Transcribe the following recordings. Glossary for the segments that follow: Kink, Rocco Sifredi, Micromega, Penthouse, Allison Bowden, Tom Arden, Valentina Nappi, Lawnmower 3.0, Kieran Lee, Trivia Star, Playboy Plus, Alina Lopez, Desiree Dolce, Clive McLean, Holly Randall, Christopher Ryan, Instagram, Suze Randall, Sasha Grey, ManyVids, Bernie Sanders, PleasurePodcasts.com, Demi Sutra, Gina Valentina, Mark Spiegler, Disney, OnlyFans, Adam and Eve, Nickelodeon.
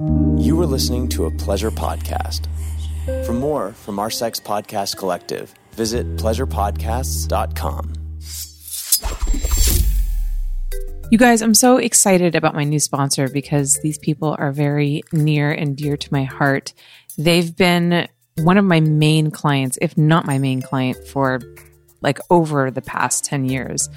You are listening to a Pleasure Podcast. For more from our Sex Podcast Collective, visit PleasurePodcasts.com. You guys, I'm so excited about my new sponsor because these people are very near and dear to my heart. They've been one of my main clients, if not my main client, for like over the past 10 years.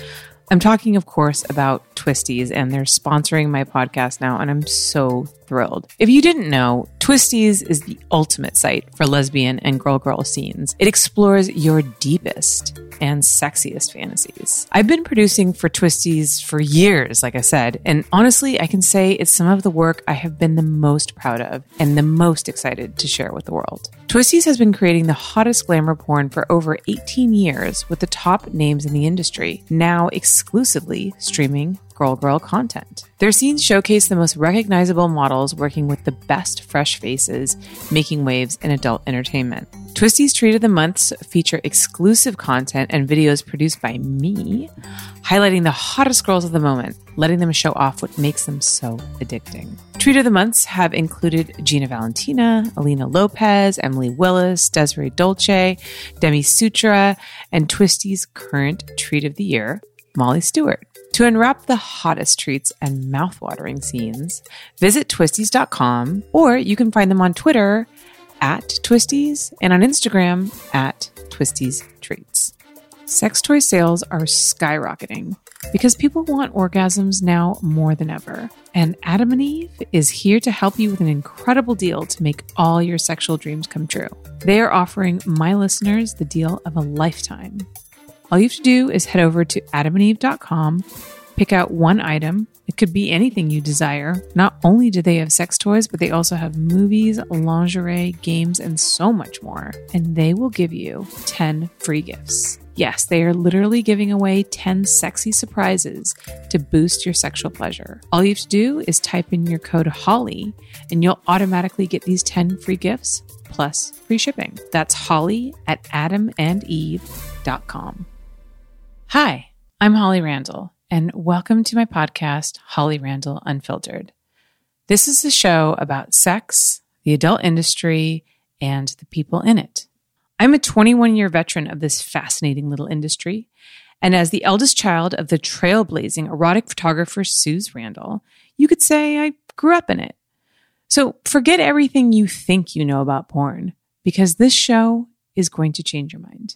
I'm talking, of course, about Twistys, and they're sponsoring my podcast now, and I'm so thrilled. If you didn't know, Twistys is the ultimate site for lesbian and girl-girl scenes. It explores your deepest and sexiest fantasies. I've been producing for Twistys for years, like I said, and honestly, I can say it's some of the work I have been the most proud of and the most excited to share with the world. Twistys has been creating the hottest glamour porn for over 18 years with the top names in the industry, now exclusively streaming girl-girl content. Their scenes showcase the most recognizable models working with the best fresh faces, making waves in adult entertainment. Twisty's Treat of the Months feature exclusive content and videos produced by me, highlighting the hottest girls of the moment, letting them show off what makes them so addicting. Treat of the Months have included Gina Valentina, Alina Lopez, Emily Willis, Desiree Dolce, Demi Sutra, and Twisty's current Treat of the Year, Molly Stewart. To unwrap the hottest treats and mouthwatering scenes, visit Twistys.com, or you can find them on Twitter at Twistys and on Instagram at Twistys Treats. Sex toy sales are skyrocketing because people want orgasms now more than ever. And Adam and Eve is here to help you with an incredible deal to make all your sexual dreams come true. They are offering my listeners the deal of a lifetime. All you have to do is head over to adamandeve.com, pick out one item. It could be anything you desire. Not only do they have sex toys, but they also have movies, lingerie, games, and so much more. And they will give you 10 free gifts. Yes, they are literally giving away 10 sexy surprises to boost your sexual pleasure. All you have to do is type in your code HOLLY, and you'll automatically get these 10 free gifts plus free shipping. That's HOLLY at adamandeve.com. Hi, I'm Holly Randall, and welcome to my podcast, Holly Randall Unfiltered. This is a show about sex, the adult industry, and the people in it. I'm a 21-year veteran of this fascinating little industry, and as the eldest child of the trailblazing erotic photographer Suze Randall, you could say I grew up in it. So forget everything you think you know about porn, because this show is going to change your mind.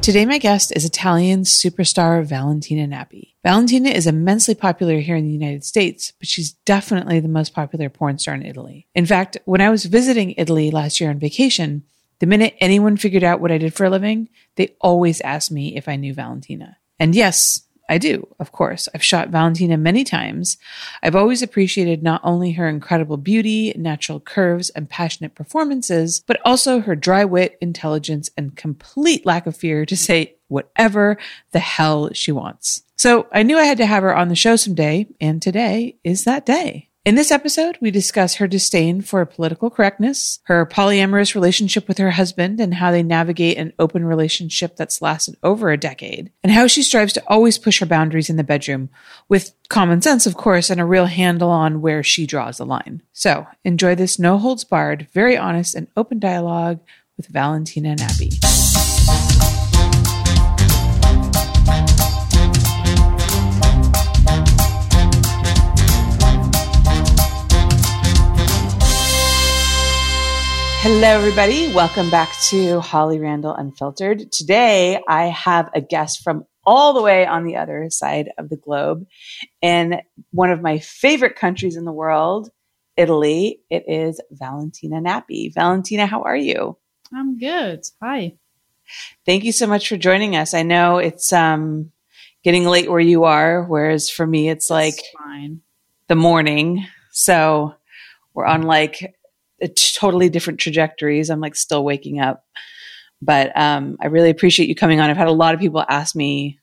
Today, my guest is Italian superstar Valentina Nappi. Valentina is immensely popular here in the United States, but she's definitely the most popular porn star in Italy. In fact, when I was visiting Italy last year on vacation, the minute anyone figured out what I did for a living, they always asked me if I knew Valentina. And yes, I do, of course. I've shot Valentina many times. I've always appreciated not only her incredible beauty, natural curves, and passionate performances, but also her dry wit, intelligence, and complete lack of fear to say whatever the hell she wants. So I knew I had to have her on the show someday, and today is that day. In this episode, we discuss her disdain for political correctness, her polyamorous relationship with her husband and how they navigate an open relationship that's lasted over a decade, and how she strives to always push her boundaries in the bedroom with common sense, of course, and a real handle on where she draws the line. So enjoy this no-holds-barred, very honest and open dialogue with Valentina Nappi. Hello, everybody. Welcome back to Holly Randall Unfiltered. Today, I have a guest from all the way on the other side of the globe in one of my favorite countries in the world, Italy. It is Valentina Nappi. Valentina, how are you? I'm good. Hi. Thank you so much for joining us. I know it's getting late where you are, whereas for me, it's like the morning. So we're on like totally different trajectories. I'm like still waking up, But I really appreciate you coming on. I've had a lot of people ask me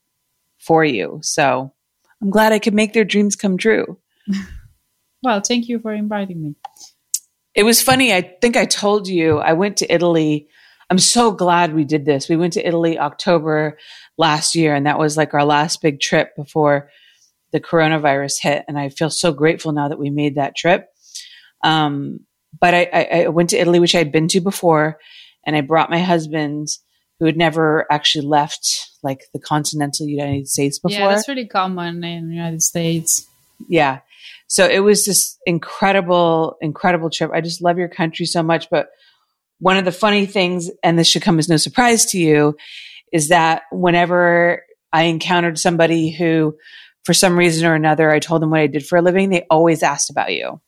for you. So I'm glad I could make their dreams come true. Well, thank you for inviting me. It was funny. I think I told you I went to Italy. I'm so glad we did this. We went to Italy October last year, and that was like our last big trip before the coronavirus hit. And I feel so grateful now that we made that trip. But I went to Italy, which I'd been to before, and I brought my husband, who had never actually left like the continental United States before. Yeah, that's really common in the United States. Yeah. So it was this incredible, incredible trip. I just love your country so much. But one of the funny things, and this should come as no surprise to you, is that whenever I encountered somebody who, for some reason or another, I told them what I did for a living, they always asked about you.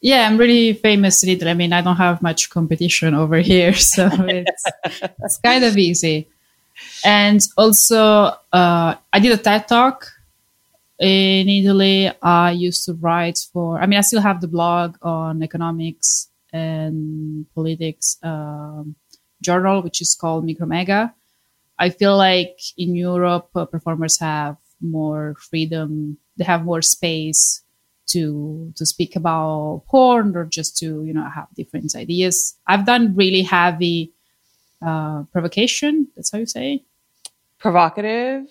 Yeah, I'm really famous in Italy. I mean, I don't have much competition over here, so it's kind of easy. And also, I did a TED Talk in Italy. I used to write for, I mean, I still have the blog on economics and politics journal, which is called Micromega. I feel like in Europe, performers have more freedom. They have more space to speak about porn or just to, you know, have different ideas. I've done really heavy provocation. That's how you say? Provocative.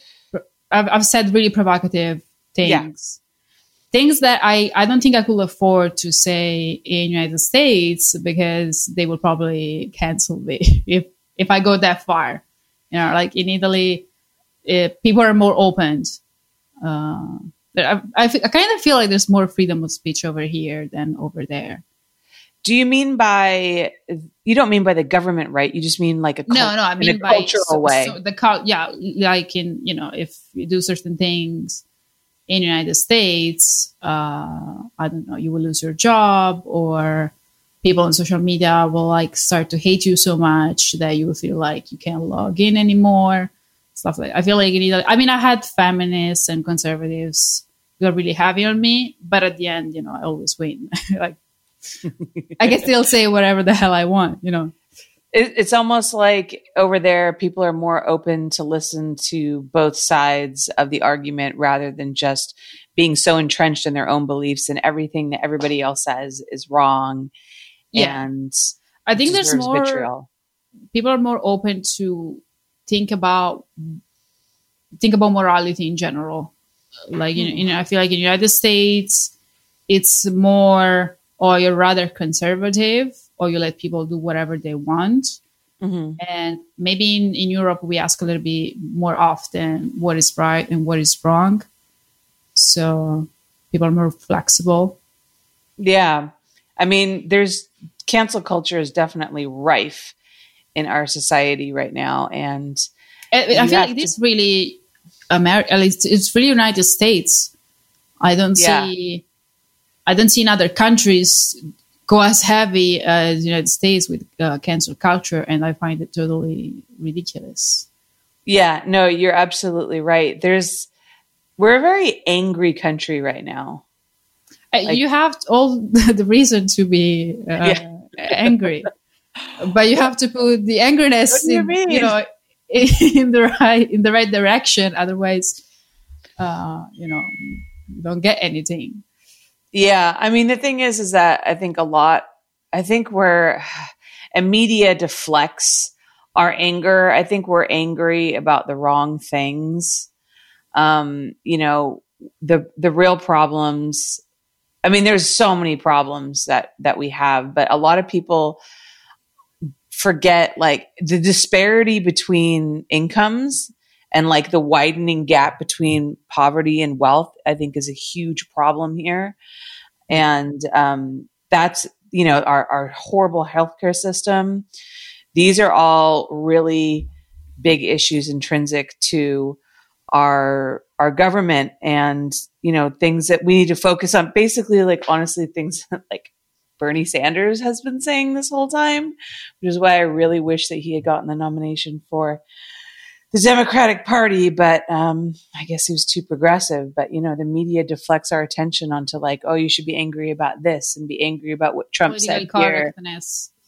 I've said really provocative things. Yeah. Things that I don't think I could afford to say in the United States because they will probably cancel me if I go that far. You know, like in Italy, people are more open. I kind of feel like there's more freedom of speech over here than over there. Do you mean by, you don't mean by the government, right? You just mean like a no, I mean by cultural way. So like in, you know, if you do certain things in the United States, I don't know, you will lose your job, or people on social media will like start to hate you so much that you will feel like you can't log in anymore. Stuff like that. I feel like in Italy, I mean, I had feminists and conservatives who are really heavy on me, but at the end, you know, I always win. Like, I can still say whatever the hell I want, you know. It's almost like over there, people are more open to listen to both sides of the argument rather than just being so entrenched in their own beliefs and everything that everybody else says is wrong. Yeah. And I think there's more vitriol. People are more open to think about morality in general. Like, you know, I feel like in the United States, it's more, or you're rather conservative, or you let people do whatever they want. Mm-hmm. And maybe in Europe, we ask a little bit more often what is right and what is wrong. So people are more flexible. Yeah. I mean, cancel culture is definitely rife in our society right now. And I feel like this really America, it's really United States. I don't see in other countries go as heavy as the United States with cancel culture. And I find it totally ridiculous. Yeah, no, you're absolutely right. We're a very angry country right now. You have all the reason to be angry. But you have to put the angriness in the right direction. Otherwise, you don't get anything. Yeah. I mean, the thing is that I think media deflects our anger. I think we're angry about the wrong things. You know, the real problems. I mean, there's so many problems that we have, but a lot of people forget like the disparity between incomes and like the widening gap between poverty and wealth, I think is a huge problem here. And that's, you know, our horrible healthcare system. These are all really big issues intrinsic to our government and, you know, things that we need to focus on. Basically, like, honestly, things like Bernie Sanders has been saying this whole time, which is why I really wish that he had gotten the nomination for the Democratic Party. But I guess he was too progressive. But, you know, the media deflects our attention onto like, oh, you should be angry about this and be angry about what Trump said here.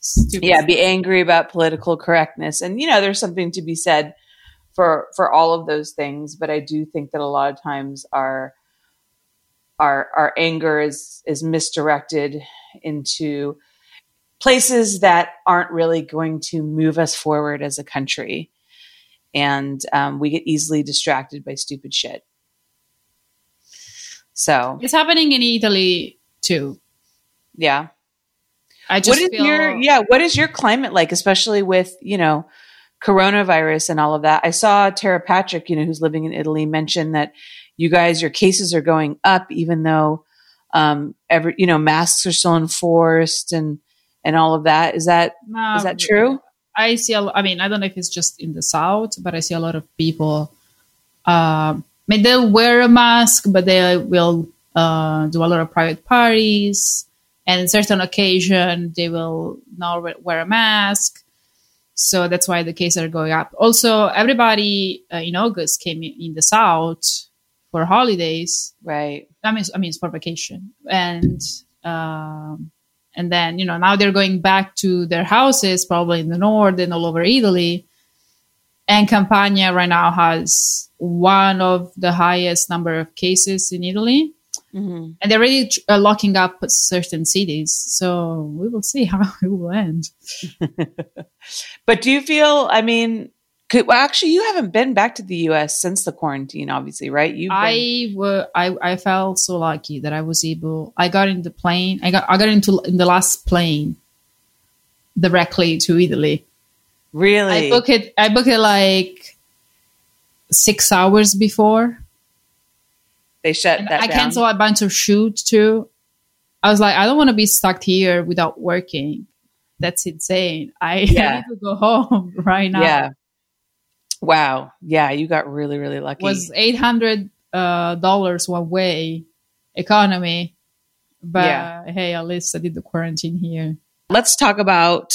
stupid. Yeah, be angry about political correctness. And, you know, there's something to be said for all of those things. But I do think that a lot of times our anger is misdirected into places that aren't really going to move us forward as a country. And we get easily distracted by stupid shit. So it's happening in Italy too. Yeah. I just what is your climate like, especially with, you know, coronavirus and all of that? I saw Tara Patrick, you know, who's living in Italy, mention that you guys, your cases are going up, even though masks are still enforced and all of that. Is that true? I see. I don't know if it's just in the South, but I see a lot of people. I mean, they'll wear a mask, but they will do a lot of private parties. And on certain occasion, they will not wear a mask. So that's why the cases are going up. Also, everybody in August came in the South for holidays. Right. I mean, for vacation. And then, you know, now they're going back to their houses, probably in the North and all over Italy. And Campania right now has one of the highest number of cases in Italy. Mm-hmm. And they're already locking up certain cities. So we will see how it will end. But do you feel, you haven't been back to the U.S. since the quarantine, obviously, right? I felt so lucky that I was able, I got into the last plane directly to Italy. Really? I booked it like 6 hours before. They shut that down. I canceled a bunch of shoots too. I was like, I don't want to be stuck here without working. That's insane. I need to go home right now. Yeah. Wow. Yeah, you got really, really lucky. It was $800 one way economy. But hey, at least I did the quarantine here. Let's talk about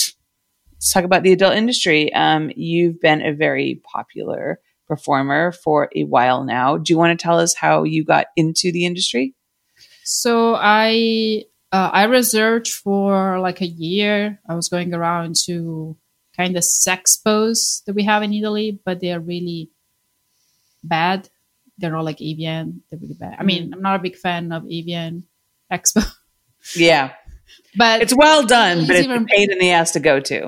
the adult industry. You've been a very popular performer for a while now. Do you want to tell us how you got into the industry? So I researched for like a year. I was going around to kind of sexpos that we have in Italy, but they are really bad. They're not like AVN. They're really bad. I mean, I'm not a big fan of AVN Expo. Yeah. But it's well done, but it's a pain in the ass to go to.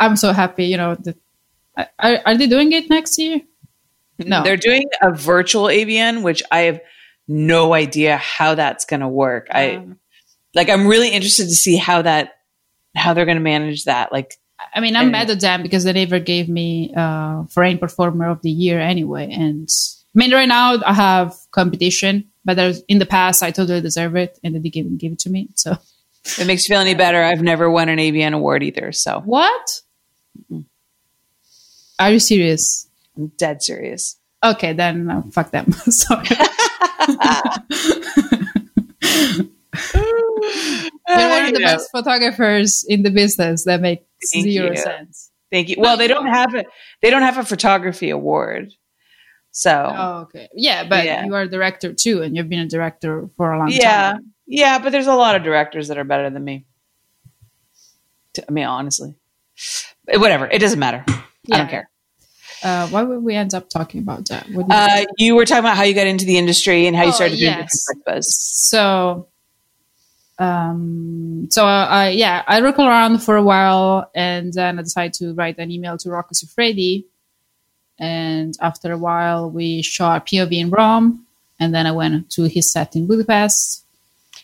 I'm so happy, you know. Are they doing it next year? No. They're doing a virtual AVN, which I have no idea how that's going to work. I'm really interested to see how they're going to manage that. Like, I mean, I'm mad at them because they never gave me foreign performer of the year anyway. And I mean, right now I have competition. But in the past, I totally deserve it, and they didn't give it to me. So, it makes you feel any better. I've never won an AVN award either. So, what? Mm-mm. Are you serious? I'm dead serious. Okay, then fuck them. Sorry. They're one of the best photographers in the business. That makes zero sense. Thank you. Well, they don't have a photography award. So, okay. Yeah, but you are a director too, and you've been a director for a long time. Yeah, but there's a lot of directors that are better than me. I mean, honestly. Whatever. It doesn't matter. Yeah. I don't care. Why would we end up talking about that? You were talking about how you got into the industry and how you started doing different types. So, I circled around for a while, and then I decided to write an email to Rocco Sifredi. And after a while, we shot POV in Rome, and then I went to his set in Budapest.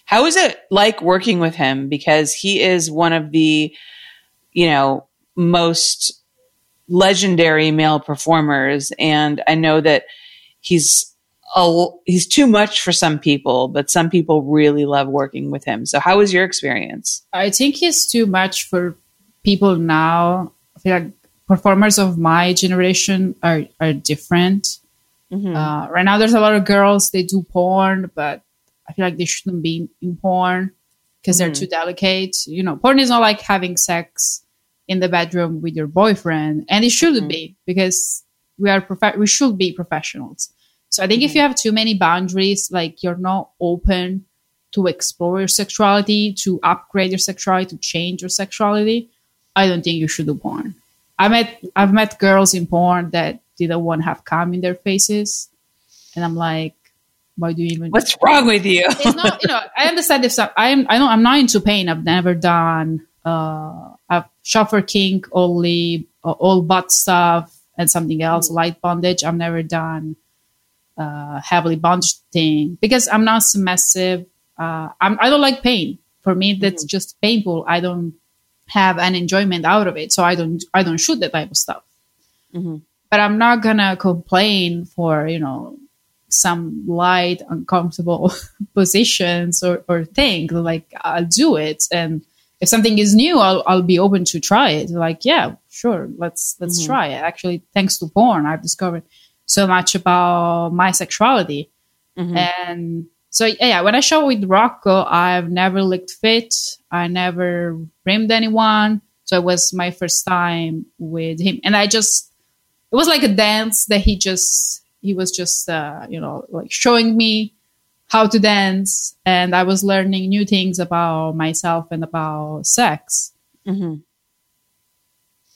How is it like working with him? Because he is one of the, you know, most legendary male performers, and I know that he's too much for some people, but some people really love working with him. So, how was your experience? I think he's too much for people now. I feel like performers of my generation are different. Mm-hmm. Right now, there's a lot of girls, they do porn, but I feel like they shouldn't be in porn because they're too delicate. You know, porn is not like having sex in the bedroom with your boyfriend, and it shouldn't be because we should be professionals. So I think if you have too many boundaries, like you're not open to explore your sexuality, to upgrade your sexuality, to change your sexuality, I don't think you should do porn. I've met girls in porn that didn't want to have cum in their faces, and I'm like, why do you even? What's wrong with you? It's not, I understand if I'm not into pain. I've never done. I've shot for kink only, all butt stuff and something else, light bondage. I've never done heavily bondage thing because I'm not submissive. I don't like pain. For me, that's just painful. I don't have an enjoyment out of it, so I don't shoot that type of stuff. Mm-hmm. But I'm not gonna complain for some light, uncomfortable positions or things. Like, I'll do it, and if something is new, I'll be open to try it. Like, yeah, sure, let's try it. Actually, thanks to porn, I've discovered so much about my sexuality. Mm-hmm. And so, yeah, when I shot with Rocco, I've never licked feet. I never rimmed anyone. So it was my first time with him. And it was like a dance that he was just showing me how to dance. And I was learning new things about myself and about sex. Mm-hmm.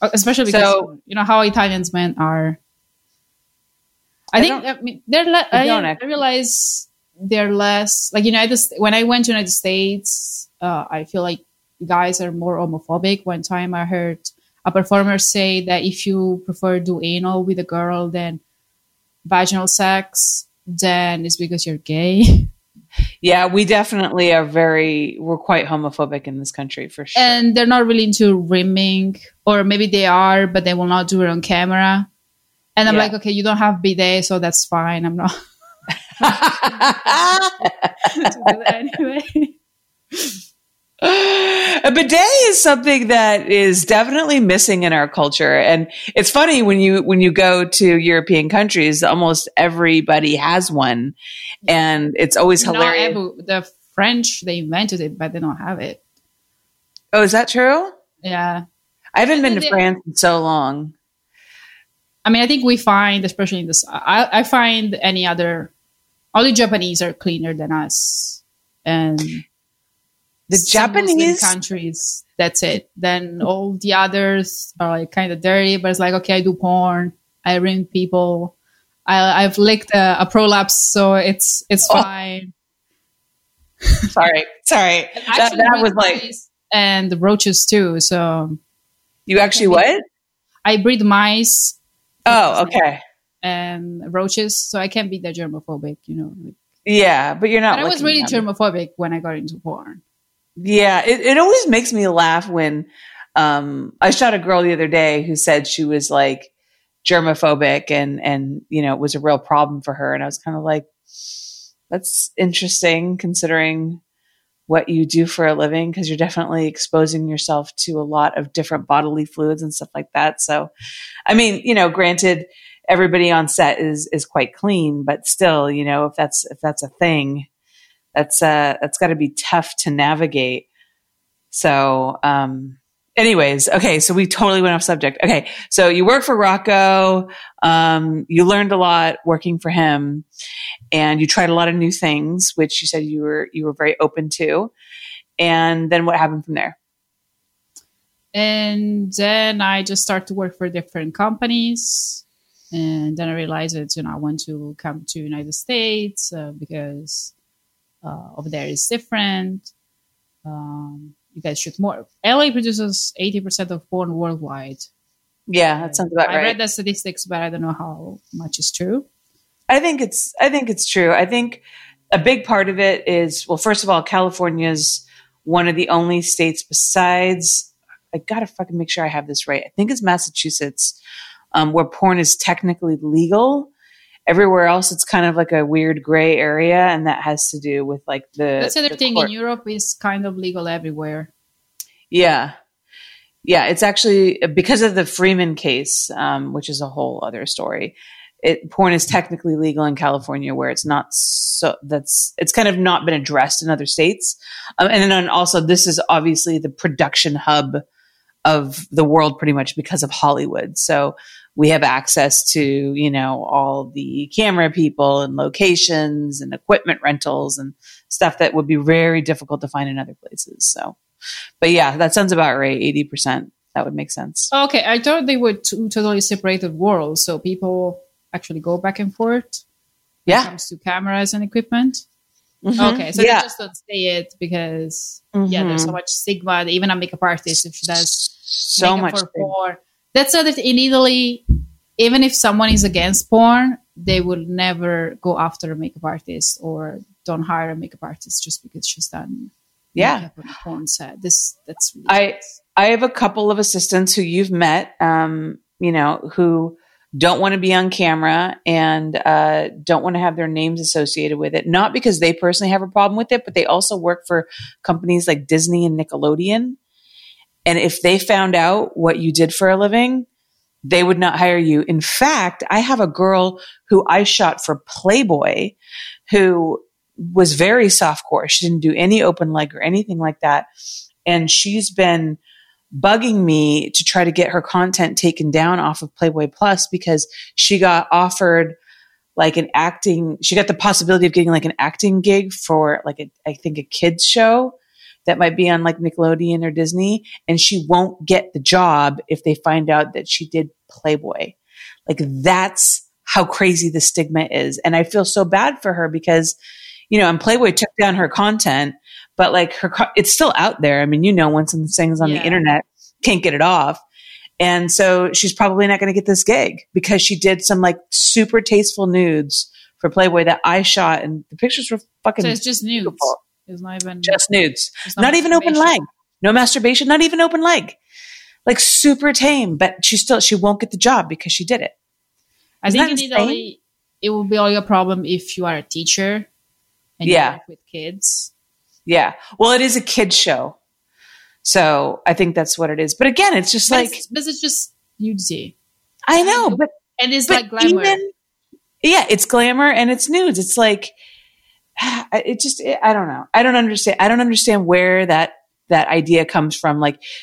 Especially because, how Italians men are. I realize they're less like when I went to United States, I feel like guys are more homophobic. One time I heard a performer say that if you prefer do anal with a girl than vaginal sex, then it's because you're gay. Yeah, we definitely are we're quite homophobic in this country for sure. And they're not really into rimming, or maybe they are, but they will not do it on camera. And I'm like, okay, you don't have bidet, so that's fine. I'm not. Anyway. A bidet is something that is definitely missing in our culture. And it's funny when you go to European countries, almost everybody has one, and it's always hilarious. The French, they invented it, but they don't have it. Oh, is that true? Yeah. I haven't been to France in so long. I mean, I think we find, especially in this, I find only Japanese are cleaner than us. And the Japanese countries, that's it. Then all the others are like kind of dirty, but it's like, okay, I do porn. I rim people. I've licked a prolapse, so it's fine. Sorry. That was like. And the roaches too, so. You actually what? I breed mice. Oh, okay. And roaches, so I can't be that germophobic, Yeah, but you're not. But I was really germophobic when I got into porn. Yeah, it always makes me laugh when I shot a girl the other day who said she was like germophobic and it was a real problem for her, and I was kind of like, that's interesting considering what you do for a living, because you're definitely exposing yourself to a lot of different bodily fluids and stuff like that. So, I mean, granted, everybody on set is quite clean, but still, if that's a thing, that's got to be tough to navigate. So, anyways, okay. So we totally went off subject. Okay. So you work for Rocco. You learned a lot working for him, and you tried a lot of new things, which you said you were very open to. And then what happened from there? And then I just started to work for different companies. And then I realized that, I want to come to United States because over there is different. You guys shoot more. LA produces 80% of porn worldwide. Yeah, that sounds about right. I read the statistics, but I don't know how much is true. I think it's true. I think a big part of it is, well, first of all, California's one of the only states besides, I gotta fucking make sure I have this right. I think it's Massachusetts, where porn is technically legal. Everywhere else, it's kind of like a weird gray area, and that has to do with like the. That's the other thing in Europe is kind of legal everywhere. Yeah, it's actually because of the Freeman case, which is a whole other story. Porn is technically legal in California, where it's not. So it's kind of not been addressed in other states, and then also this is obviously the production hub of the world, pretty much because of Hollywood. So. We have access to, all the camera people and locations and equipment rentals and stuff that would be very difficult to find in other places. So, but yeah, that sounds about right. 80%. That would make sense. Okay. I thought they were two totally separated worlds. So people actually go back and forth. Yeah. When it comes to cameras and equipment. Mm-hmm. Okay. So they just don't say it because, there's so much stigma. Even a makeup artist, if she does so much porn. That's so that in Italy, even if someone is against porn, they will never go after a makeup artist or don't hire a makeup artist just because she's done makeup on a porn set. That's really nice. I have a couple of assistants who you've met, who don't want to be on camera and don't want to have their names associated with it. Not because they personally have a problem with it, but they also work for companies like Disney and Nickelodeon. And if they found out what you did for a living, they would not hire you. In fact, I have a girl who I shot for Playboy who was very softcore. She didn't do any open leg or anything like that. And she's been bugging me to try to get her content taken down off of Playboy Plus because she got offered she got the possibility of getting like an acting gig for I think a kids show that might be on like Nickelodeon or Disney. And she won't get the job if they find out that she did Playboy. Like that's how crazy the stigma is. And I feel so bad for her because, and Playboy took down her content, but it's still out there. I mean, once things on the internet, can't get it off. And so she's probably not going to get this gig because she did some super tasteful nudes for Playboy that I shot. And the pictures were fucking. So it's just nudes. Beautiful. It's not even just nudes, not even open leg, no masturbation, not even open leg, super tame, but she won't get the job because she did it. I think in Italy, it will be all a problem if you are a teacher and you work with kids. Yeah. Well, it is a kid's show. So I think that's what it is. But again, it's just it's just nudity. I know, but. And it's glamour. It's glamour and it's nudes. It's I don't know. I don't understand. I don't understand where that idea comes from.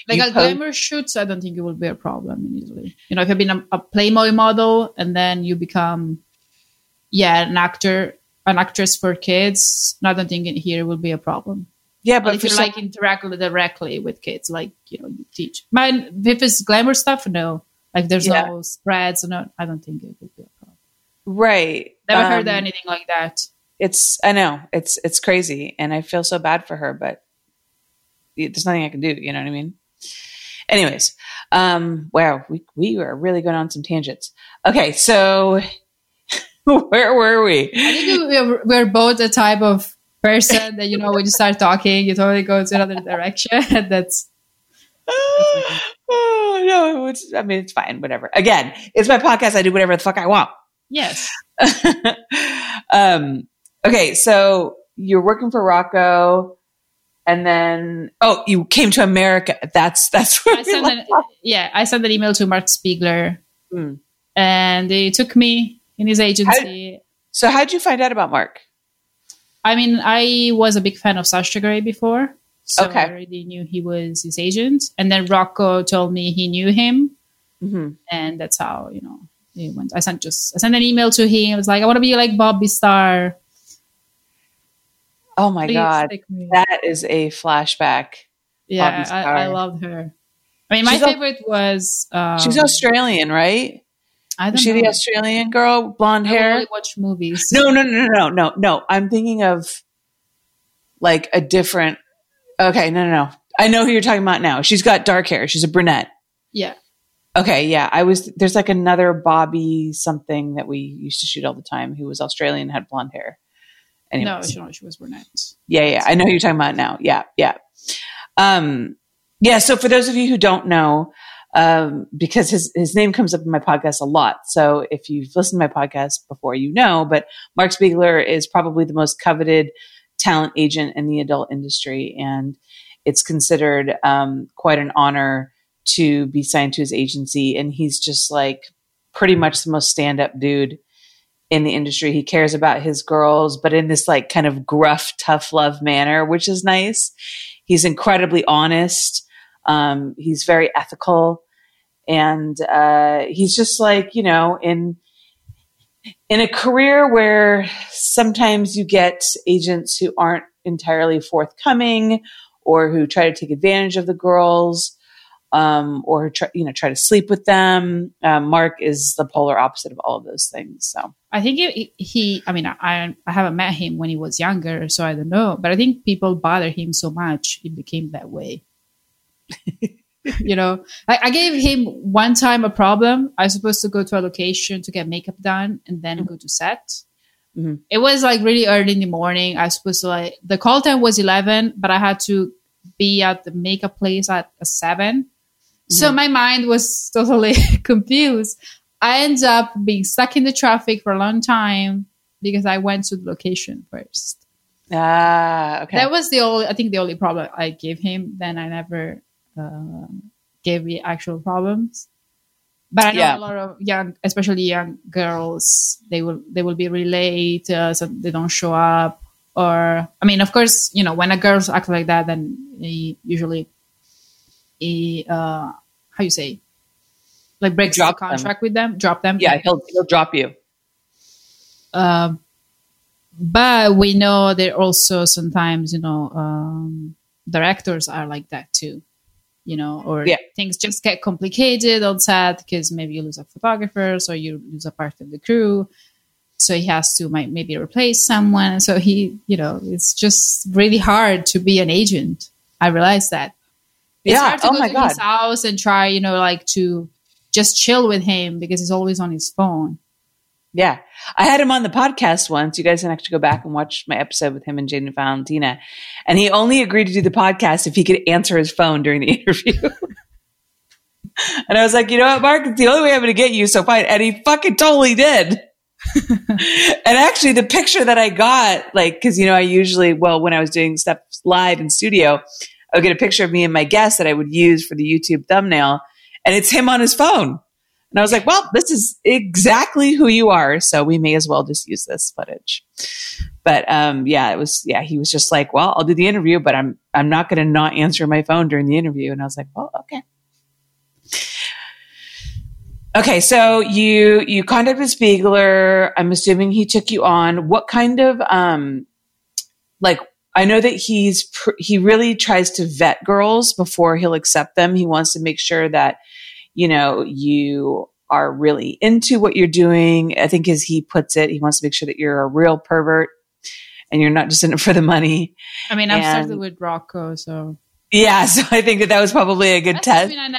Glamour shoots, I don't think it will be a problem in Italy. If you've been a Playboy model and then you become, an actor, an actress for kids, I don't think here will be a problem. Yeah, but if you interact directly with kids, you teach. If it's glamour stuff, no. There's no spreads. No, I don't think it will be a problem. Right. Never heard of anything like that. It's crazy. And I feel so bad for her, but there's nothing I can do. You know what I mean? Anyways, wow, we are really going on some tangents. Okay. So where were we? I think we're both the type of person that, when you start talking, you totally go to another direction. Oh no, it's fine. Whatever. Again, it's my podcast. I do whatever the fuck I want. Yes. Okay, so you're working for Rocco, and then you came to America. That's where I sent an email to Mark Spiegler, and they took me in his agency. So how'd you find out about Mark? I mean, I was a big fan of Sasha Grey before, so I already knew he was his agent. And then Rocco told me he knew him, and that's how it went. I sent an email to him. I was like, I want to be like Bobby Starr. Oh my God. That is a flashback. Yeah, I loved her. I mean, my favorite was... she's Australian, right? I don't know. Is she the Australian girl? Blonde hair? I really watch movies. No. I'm thinking of a different... Okay, no. I know who you're talking about now. She's got dark hair. She's a brunette. Yeah. Okay, yeah. There's another Bobby something that we used to shoot all the time who was Australian and had blonde hair. Anyways. No, she was brunette. Yeah. I know who you're talking about now. Yeah. So for those of you who don't know, because his name comes up in my podcast a lot. So if you've listened to my podcast before, but Mark Spiegler is probably the most coveted talent agent in the adult industry. And it's considered quite an honor to be signed to his agency. And he's just pretty much the most stand-up dude in the industry. He cares about his girls, but in this kind of gruff, tough love manner, which is nice. He's incredibly honest. He's very ethical. And he's just in a career where sometimes you get agents who aren't entirely forthcoming or who try to take advantage of the girls or try to sleep with them. Mark is the polar opposite of all of those things. So I think I haven't met him when he was younger, so I don't know. But I think people bother him so much, it became that way. I gave him one time a problem. I was supposed to go to a location to get makeup done and then go to set. Mm-hmm. It was like really early in the morning. I was supposed to the call time was 11, but I had to be at the makeup place at 7. Mm-hmm. So my mind was totally confused. I ended up being stuck in the traffic for a long time because I went to the location first. Okay. That was the only problem I gave him. Then I never gave me actual problems. But I know a lot of especially young girls, they will be really late, so they don't show up. Or, I mean, of course, when a girl acts like that, then he usually breaks the contract with them, drop them. Yeah, he'll drop you. But we know that also sometimes, directors are like that too. Things just get complicated on set because maybe you lose a photographer, so you lose a part of the crew. So he has to maybe replace someone. So he, it's just really hard to be an agent. I realized that. It's hard to go to his house and try, to just chill with him because he's always on his phone. Yeah. I had him on the podcast once. You guys can actually go back and watch my episode with him and Gina Valentina. And he only agreed to do the podcast if he could answer his phone during the interview. And I was like, you know what, Mark? It's the only way I'm going to get you, so fine. And he fucking totally did. And actually the picture that I got, because, I usually, when I was doing stuff live in studio, I would get a picture of me and my guest that I would use for the YouTube thumbnail. And it's him on his phone. And I was like, this is exactly who you are. So we may as well just use this footage. But, he was just like, I'll do the interview, but I'm not going to not answer my phone during the interview. And I was like, okay. Okay, so you contacted Spiegler. I'm assuming he took you on. What kind of I know that he really tries to vet girls before he'll accept them. He wants to make sure that you are really into what you're doing. I think as he puts it, he wants to make sure that you're a real pervert and you're not just in it for the money. I mean, I started with Rocco, so. Yeah, so I think that was probably a good test. I mean,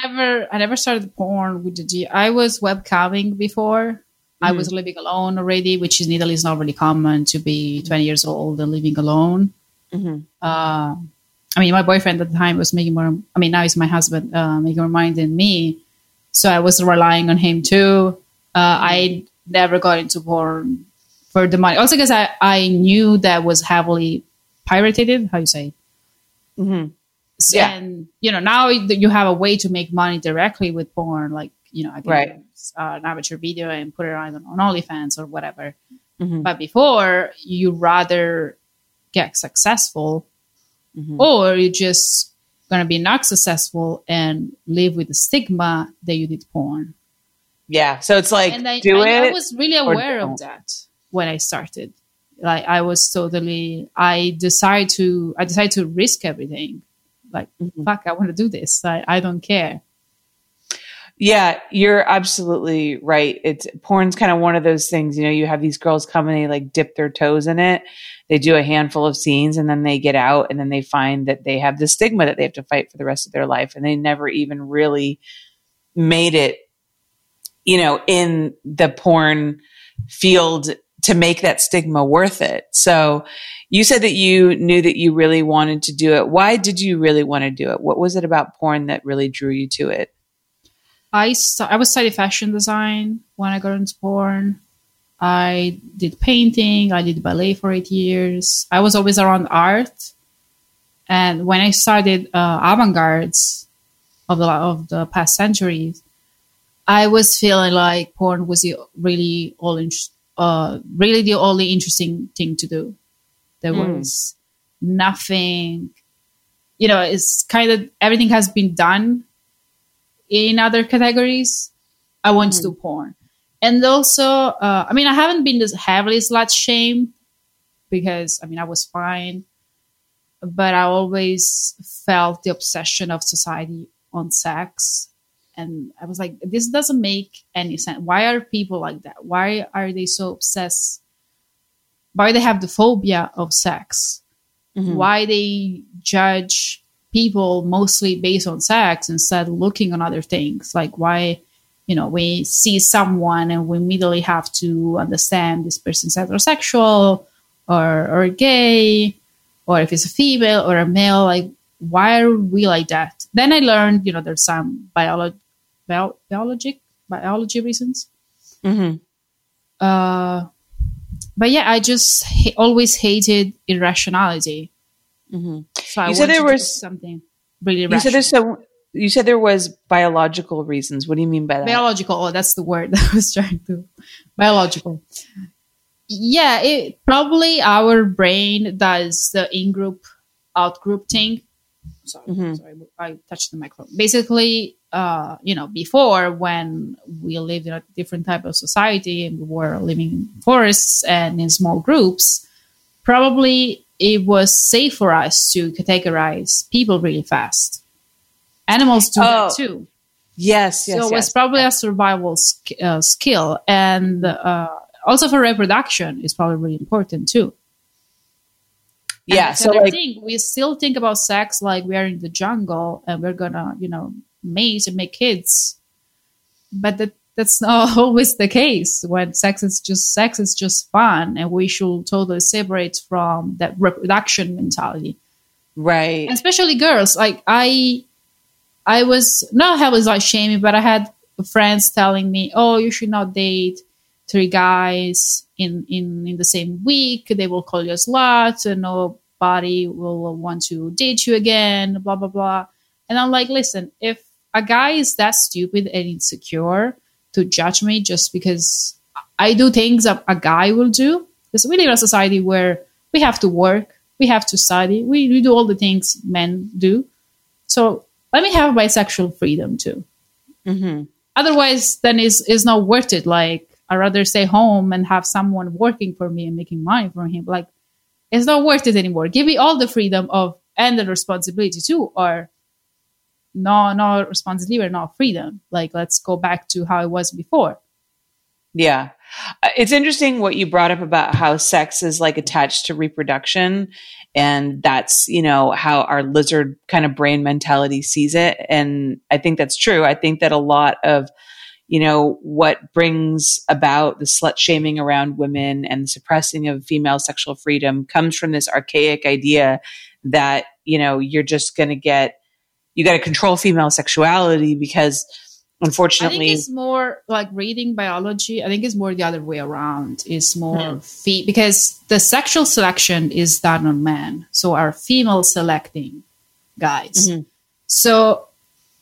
I never started porn with the G. I was webcamming before. Mm-hmm. I was living alone already, which in Italy is not really common to be 20 years old and living alone. Mm-hmm. My boyfriend at the time was making more. I mean, now he's my husband, making more money than me. So I was relying on him too. I never got into porn for the money. Also because I knew that was heavily pirated. How you say? Mm-hmm. Yeah. And, now you have a way to make money directly with porn, I can use an amateur video and put it on OnlyFans or whatever. Mm-hmm. But before, you rather get successful or you're just going to be not successful and live with the stigma that you did porn. Yeah. So it's like, I was really aware of that when I started. Like I was totally, I decided to risk everything. Like, fuck, I want to do this. I don't care. Yeah, you're absolutely right. Porn's kind of one of those things, you have these girls come and they dip their toes in it. They do a handful of scenes and then they get out and then they find that they have the stigma that they have to fight for the rest of their life. And they never even really made it, in the porn field to make that stigma worth it. So you said that you knew that you really wanted to do it. Why did you really want to do it? What was it about porn that really drew you to it? I was studying fashion design when I got into porn. I did painting. I did ballet for 8 years. I was always around art. And when I started avant-gardes of the past centuries, I was feeling like porn was really the only interesting thing to do. There was nothing, it's kind of everything has been done in other categories. I want to do porn. And also, I haven't been this heavily slut shamed because I was fine. but I always felt the obsession of society on sex. And I was like, this doesn't make any sense. Why are people like that? Why are they so obsessed? Why they have the phobia of sex? Mm-hmm. Why they judge people mostly based on sex instead of looking on other things? Like why, you know, we see someone and we immediately have to understand this person's heterosexual or gay, or if it's a female or a male, like, why are we like that? Then I learned, you know, there's some biology reasons. Mm-hmm. But yeah, I just always hated irrationality. Mm-hmm. So I said there was something really irrational. You said there was biological reasons. What do you mean by that? Biological. Oh, that's the word that I was trying to. Biological. Yeah, it probably our brain does the in-group, out-group thing. Sorry, I touched the microphone. Basically, you know, before when we lived in a different type of society and we were living in forests and in small groups, probably it was safe for us to categorize people really fast. Animals do that too. Yes. So it was probably a survival skill. And also for reproduction, it's probably really important too. Yeah, so like, thing, we still think about sex like we are in the jungle and we're gonna, you know, mate and make kids, but that's not always the case. When sex is just fun, and we should totally separate from that reproduction mentality, right? And especially girls. Like I was not like shaming, but I had friends telling me, "Oh, you should not date 3 guys in the same week. They will call you a slut and nobody will want to date you again, blah, blah, blah." And I'm like, listen, if a guy is that stupid and insecure to judge me just because I do things that a guy will do, because we live in a society where we have to work, we have to study, we do all the things men do. So let me have bisexual freedom too. Mm-hmm. Otherwise, then it's not worth it. Like, I'd rather stay home and have someone working for me and making money for him. Like, it's not worth it anymore. Give me all the freedom and the responsibility too, or no responsibility or no freedom. Like, let's go back to how it was before. Yeah. It's interesting what you brought up about how sex is like attached to reproduction. And that's, you know, how our lizard kind of brain mentality sees it. And I think that's true. I think that a lot of, you know, what brings about the slut shaming around women and the suppressing of female sexual freedom comes from this archaic idea that, you know, you got to control female sexuality because, unfortunately, I think it's more like reading biology. I think it's more the other way around. It's more because the sexual selection is done on men. So our female selecting guys. Mm-hmm. So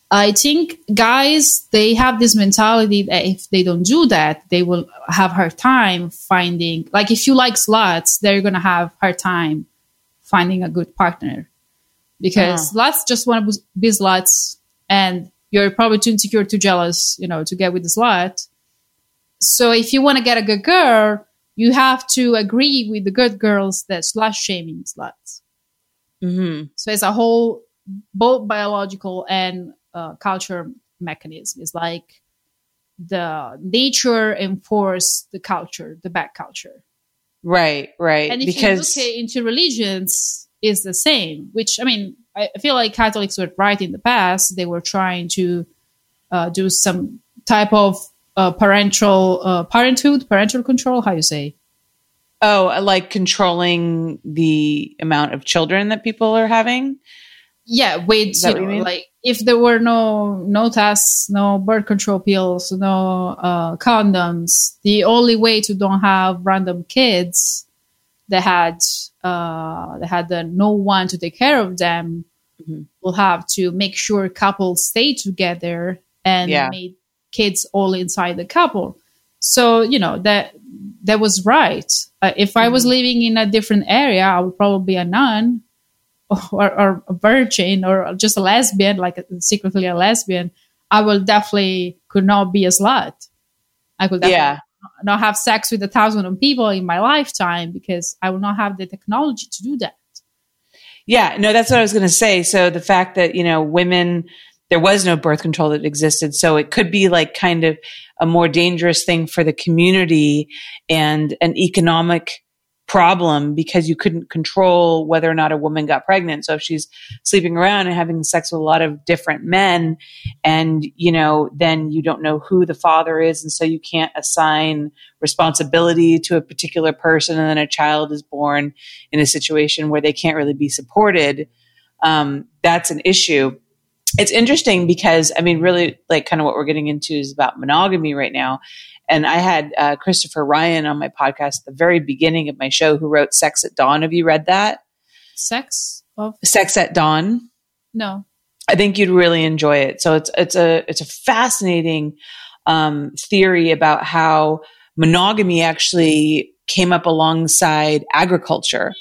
I think guys, they have this mentality that if they don't do that, they will have hard time finding, like if you like sluts, they're going to have hard time finding a good partner because sluts just want to be sluts and you're probably too insecure, too jealous, you know, to get with the slut. So if you want to get a good girl, you have to agree with the good girls that slut shaming sluts. Mm-hmm. So it's a whole, both biological and culture mechanism. Is like the nature enforced the culture, the bad culture. Right. And if you look into religions, it's the same, which, I mean, I feel like Catholics were right in the past. They were trying to do some type of parental control, how you say? Oh, like controlling the amount of children that people are having? Yeah, with, you know, like if there were no tests, no birth control pills, no condoms, the only way to don't have random kids that had no one to take care of them, mm-hmm. will have to make sure couples stay together and make kids all inside the couple. So, you know, that was right. If I was living in a different area, I would probably be a nun. Or a virgin, or just a lesbian, like secretly a lesbian, I will definitely could not be a slut. I could definitely not have sex with 1,000 people in my lifetime because I will not have the technology to do that. Yeah, no, that's what I was going to say. So the fact that, you know, women, there was no birth control that existed. So it could be like kind of a more dangerous thing for the community and an economic problem because you couldn't control whether or not a woman got pregnant. So if she's sleeping around and having sex with a lot of different men and, you know, then you don't know who the father is. And so you can't assign responsibility to a particular person. And then a child is born in a situation where they can't really be supported. That's an issue. It's interesting because, I mean, really like kind of what we're getting into is about monogamy right now. And I had Christopher Ryan on my podcast at the very beginning of my show, who wrote Sex at Dawn. Have you read that? Sex at Dawn? No. I think you'd really enjoy it. So it's a fascinating theory about how monogamy actually came up alongside agriculture.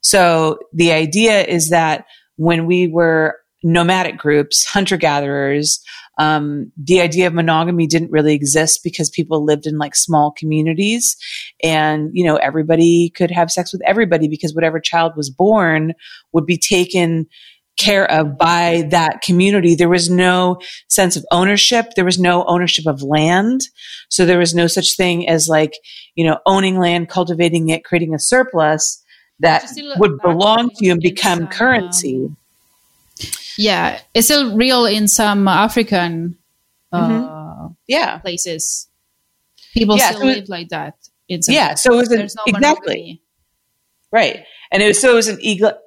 So the idea is that when we were nomadic groups, hunter-gatherers, the idea of monogamy didn't really exist because people lived in like small communities and, you know, everybody could have sex with everybody because whatever child was born would be taken care of by that community. There was no sense of ownership. There was no ownership of land. So there was no such thing as like, you know, owning land, cultivating it, creating a surplus that would belong to you and become currency. Yeah, it's still real in some African places. People still live like that. So it was exactly right, and it was so it was an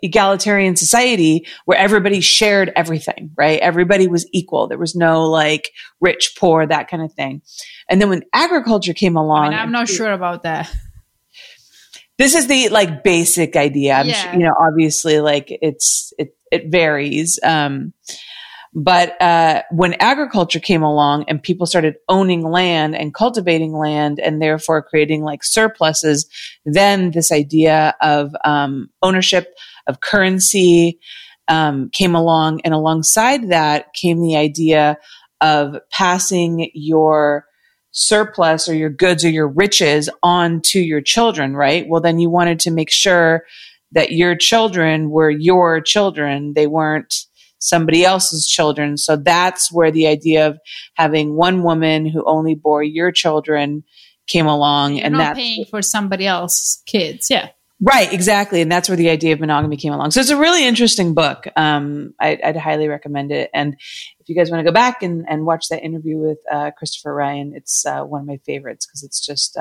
egalitarian society where everybody shared everything. Right, everybody was equal. There was no like rich, poor, that kind of thing. And then when agriculture came along, I mean, I'm not sure about that. This is the like basic idea. You know, obviously, like it varies. But when agriculture came along and people started owning land and cultivating land and therefore creating like surpluses, then this idea of ownership of currency came along. And alongside that came the idea of passing your surplus or your goods or your riches on to your children, right? Well, then you wanted to make sure that your children were your children. They weren't somebody else's children. So that's where the idea of having one woman who only bore your children came along. And that's paying for somebody else's kids. Yeah. Right. Exactly. And that's where the idea of monogamy came along. So it's a really interesting book. I'd highly recommend it. And if you guys want to go back and watch that interview with Christopher Ryan, it's one of my favorites because it's just,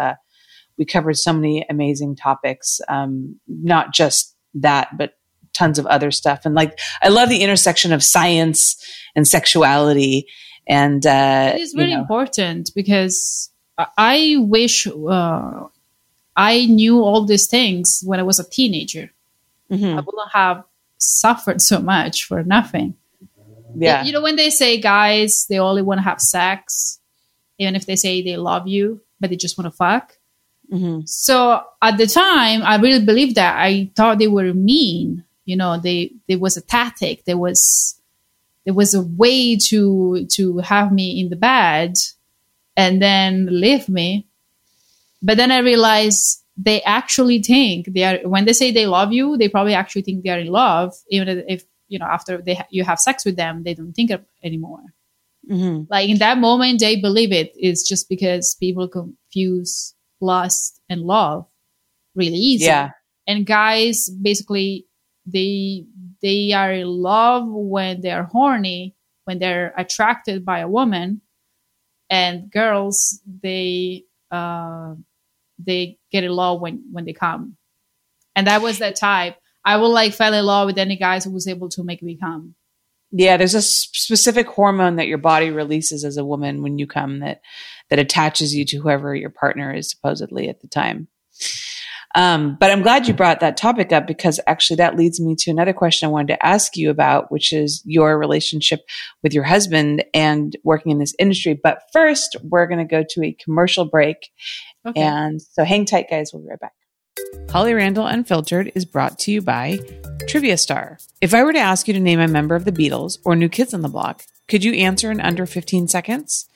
we covered so many amazing topics, not just that, but tons of other stuff. And like, I love the intersection of science and sexuality. And it is really important because I wish I knew all these things when I was a teenager. Mm-hmm. I wouldn't have suffered so much for nothing. Yeah, you know, when they say guys, they only want to have sex, even if they say they love you, but they just want to fuck. Mm-hmm. So at the time, I really believed that. I thought they were mean. You know, there was a tactic. There was a way to have me in the bed and then leave me. But then I realized they actually think they are. When they say they love you, they probably actually think they are in love, even if you know after you have sex with them, they don't think of it anymore. Mm-hmm. Like in that moment, they believe it. It's just because people confuse lust and love really easy. Yeah. And guys, basically, they are in love when they're horny, when they're attracted by a woman. And girls, they get in love when they come. And that was that type. I would like fell in love with any guys who was able to make me come. Yeah, there's a specific hormone that your body releases as a woman when you come that attaches you to whoever your partner is supposedly at the time. But I'm glad you brought that topic up because actually that leads me to another question I wanted to ask you about, which is your relationship with your husband and working in this industry. But first, we're going to go to a commercial break. Okay. And so hang tight, guys. We'll be right back. Holly Randall Unfiltered is brought to you by Trivia Star. If I were to ask you to name a member of the Beatles or New Kids on the Block, could you answer in under 15 seconds?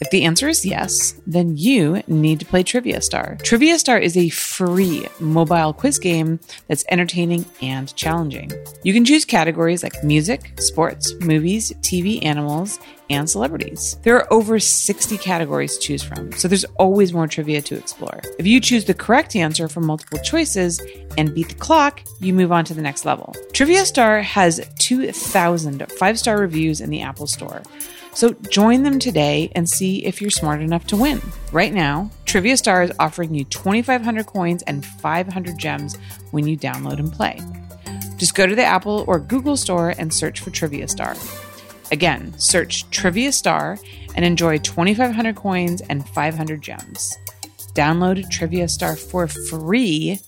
If the answer is yes, then you need to play Trivia Star. Trivia Star is a free mobile quiz game that's entertaining and challenging. You can choose categories like music, sports, movies, TV, animals, and celebrities. There are over 60 categories to choose from, so there's always more trivia to explore. If you choose the correct answer from multiple choices and beat the clock, you move on to the next level. Trivia Star has 2,000 five-star reviews in the Apple Store. So join them today and see if you're smart enough to win. Right now, Trivia Star is offering you 2,500 coins and 500 gems when you download and play. Just go to the Apple or Google Store and search for Trivia Star. Again, search Trivia Star and enjoy 2,500 coins and 500 gems. Download Trivia Star for free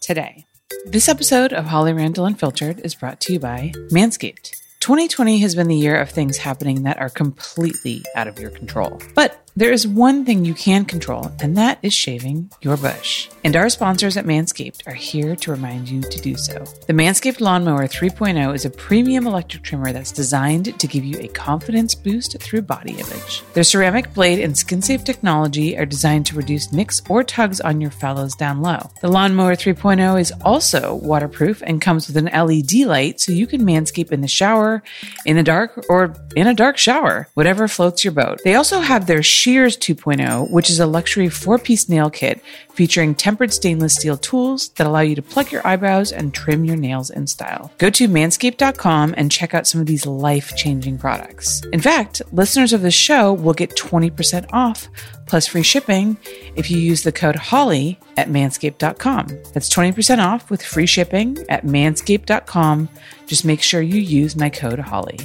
today. This episode of Holly Randall Unfiltered is brought to you by Manscaped. 2020 has been the year of things happening that are completely out of your control. But there is one thing you can control, and that is shaving your bush. And our sponsors at Manscaped are here to remind you to do so. The Manscaped Lawnmower 3.0 is a premium electric trimmer that's designed to give you a confidence boost through body image. Their ceramic blade and skin-safe technology are designed to reduce nicks or tugs on your fellows down low. The Lawnmower 3.0 is also waterproof and comes with an LED light so you can manscape in the shower, in the dark, or in a dark shower, whatever floats your boat. They also have their Shears 2.0, which is a luxury four-piece nail kit featuring tempered stainless steel tools that allow you to pluck your eyebrows and trim your nails in style. Go to manscaped.com and check out some of these life-changing products. In fact, listeners of this show will get 20% off plus free shipping if you use the code HOLLY at manscaped.com. That's 20% off with free shipping at manscaped.com. Just make sure you use my code HOLLY.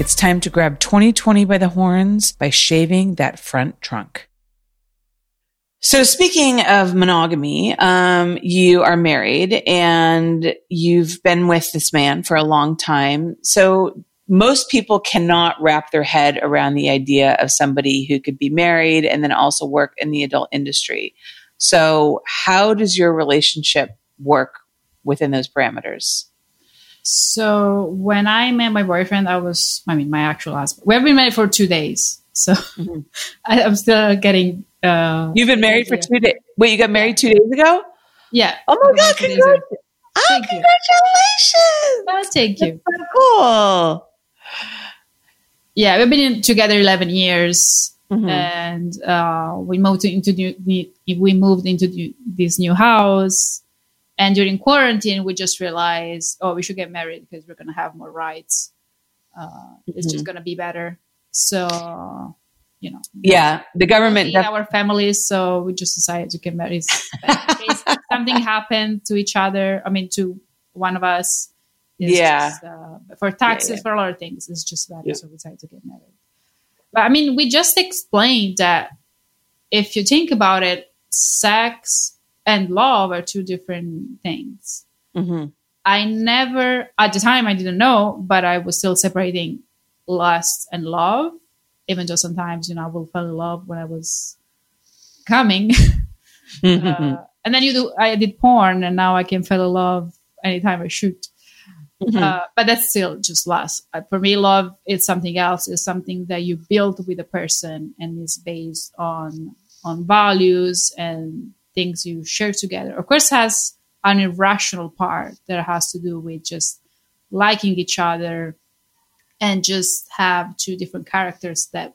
It's time to grab 2020 by the horns by shaving that front trunk. So speaking of monogamy, you are married and you've been with this man for a long time. So most people cannot wrap their head around the idea of somebody who could be married and then also work in the adult industry. So how does your relationship work within those parameters? So when I met my boyfriend, my actual husband. We have been married for 2 days. So mm-hmm. I'm still getting... You've been married for 2 days. Wait, you got married 2 days ago? Yeah. Oh my God, congratulations. Oh, thank you. That's so cool. Yeah, we've been together 11 years. Mm-hmm. And we moved into this new house. And during quarantine, we just realized, we should get married because we're going to have more rights. It's just going to be better. So, yeah, the government in our families. So we just decided to get married. Something happened to each other. To one of us. For taxes, for a lot of things, it's just better. Yeah. So we decided to get married. But we just explained that if you think about it, sex and love are two different things. Mm-hmm. At the time I didn't know, but I was still separating lust and love, even though sometimes, I will fall in love when I was coming. Mm-hmm. And then I did porn and now I can fall in love anytime I shoot. Mm-hmm. But that's still just lust. For me, love is something else. It's something that you build with a person and is based on values and things you share together. Of course, has an irrational part that has to do with just liking each other and just have two different characters that,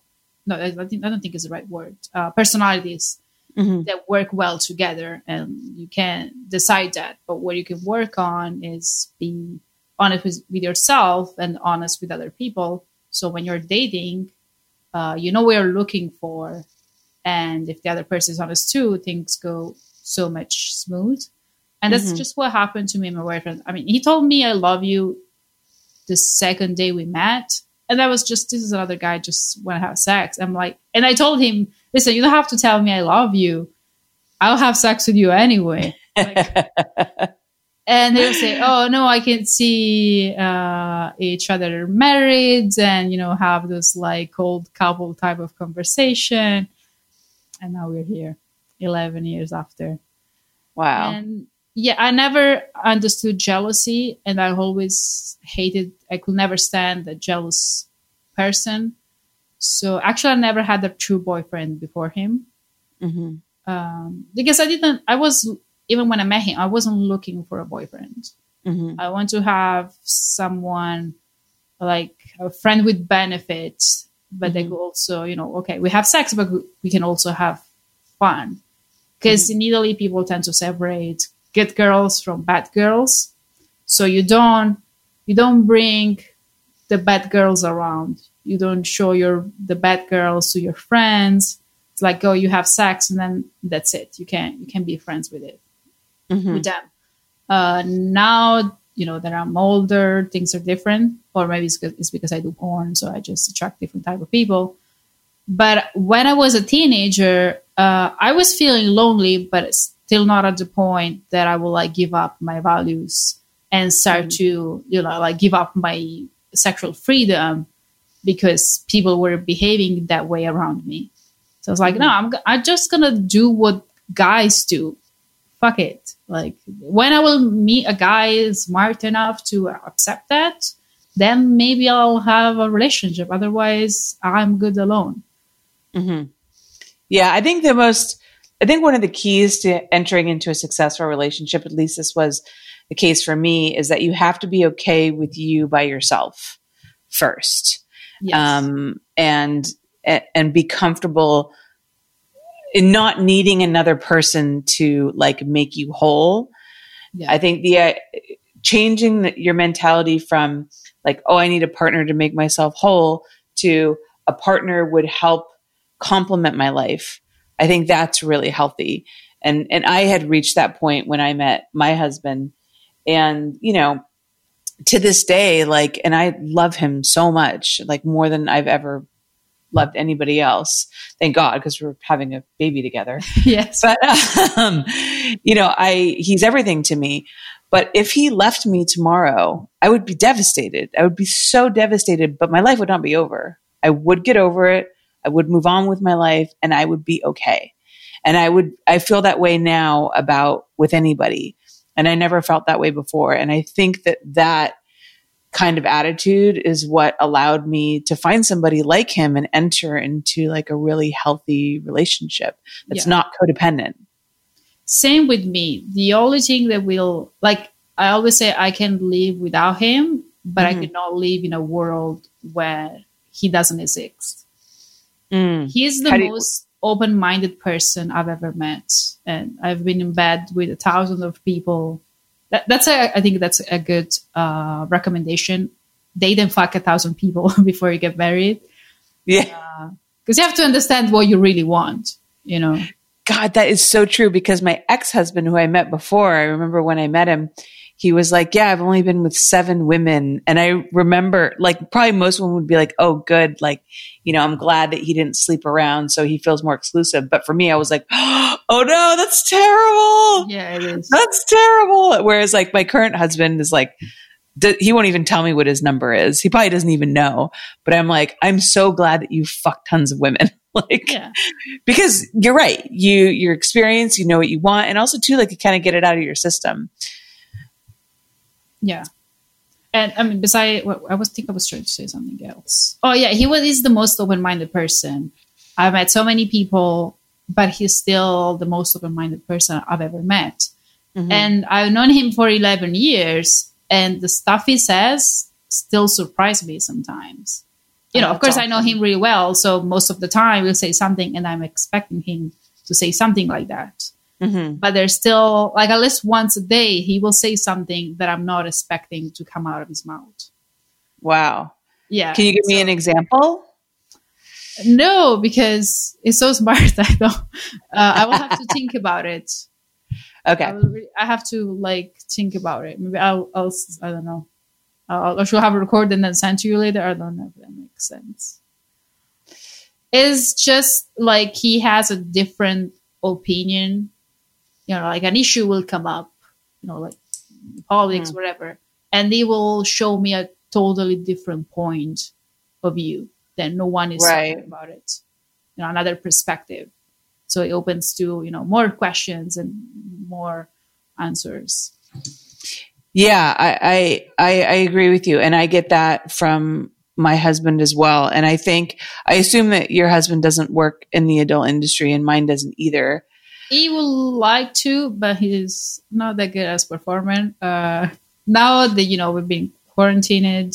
I don't think is the right word, personalities that work well together. And you can decide that. But what you can work on is being honest with yourself and honest with other people. So when you're dating, what you're looking for. And if the other person is honest too, things go so much smooth. And that's just what happened to me and my boyfriend. He told me I love you the second day we met. And that was just, this is another guy just want to have sex. I'm like, and I told him, listen, you don't have to tell me I love you. I'll have sex with you anyway. And they'll say, oh, no, I can see each other married and, have this like old couple type of conversation. And now we're here 11 years after. Wow. And I never understood jealousy and I always hated, I could never stand a jealous person. So actually, I never had a true boyfriend before him. Mm-hmm. Because even when I met him, I wasn't looking for a boyfriend. Mm-hmm. I want to have someone like a friend with benefits, but mm-hmm. they could also, okay, we have sex, but we can also have fun. Because mm-hmm. in Italy, people tend to separate good girls from bad girls. So you don't bring the bad girls around. You don't show the bad girls to your friends. It's like, oh, you have sex and then that's it. You can be friends with it, mm-hmm. with them. Now, that I'm older, things are different, or maybe it's because I do porn. So I just attract different type of people. But when I was a teenager, I was feeling lonely, but still not at the point that I will give up my values and start mm-hmm. to, give up my sexual freedom because people were behaving that way around me. So I was like, no, I'm just going to do what guys do. Fuck it. When I will meet a guy smart enough to accept that, then maybe I'll have a relationship. Otherwise, I'm good alone. Mm-hmm. Yeah, I think one of the keys to entering into a successful relationship, at least this was the case for me, is that you have to be okay with you by yourself first. Yes. And be comfortable in not needing another person to make you whole. Yeah. I think the changing your mentality from oh, I need a partner to make myself whole to a partner would help complement my life. I think that's really healthy. And I had reached that point when I met my husband, and, to this day, and I love him so much, more than I've ever loved anybody else. Thank God. 'Cause we're having a baby together. Yes. But, he's everything to me, but if he left me tomorrow, I would be devastated. I would be so devastated, but my life would not be over. I would get over it. I would move on with my life, and I would be okay. And I feel that way now about with anybody. And I never felt that way before. And I think that kind of attitude is what allowed me to find somebody like him and enter into a really healthy relationship that's not codependent. Same with me. The only thing that will, I always say I can live without him, but mm-hmm. I cannot live in a world where he doesn't exist. Mm. He's the most open-minded person I've ever met. And I've been in bed with 1,000 of people. I think that's a good recommendation. Date and fuck 1,000 people before you get married. Yeah. Because you have to understand what you really want, God, that is so true. Because my ex-husband who I met before, I remember when I met him, he was yeah, I've only been with 7 women. And I remember probably most women would be oh, good. I'm glad that he didn't sleep around. So he feels more exclusive. But for me, I was oh no, that's terrible. Yeah, it is. That's terrible. Whereas my current husband is he won't even tell me what his number is. He probably doesn't even know, but I'm I'm so glad that you fucked tons of women. Yeah. Because you're right. Your experience, you know what you want. And also too, you kind of get it out of your system. Yeah. And I mean, besides, I was trying to say something else. Oh yeah. He's the most open-minded person. I've met so many people, but he's still the most open-minded person I've ever met. Mm-hmm. And I've known him for 11 years, and the stuff he says still surprises me sometimes. Of course, awesome. I know him really well. So most of the time we'll say something and I'm expecting him to say something like that. Mm-hmm. But there's still at least once a day, he will say something that I'm not expecting to come out of his mouth. Wow. Yeah. Can you give me an example? No, because it's so smart. I don't. I will have to think about it. Okay. I have to think about it. Maybe I'll I don't know. I should have recorded and then sent to you later. I don't know if that makes sense. It's just he has a different opinion. An issue will come up. Politics, whatever, and they will show me a totally different point of view. Then no one is talking about it, another perspective. So it opens to, more questions and more answers. Yeah, I agree with you. And I get that from my husband as well. And I think, I assume that your husband doesn't work in the adult industry and mine doesn't either. He would like to, but he's not that good as performing. Now that, you know, we've been quarantined,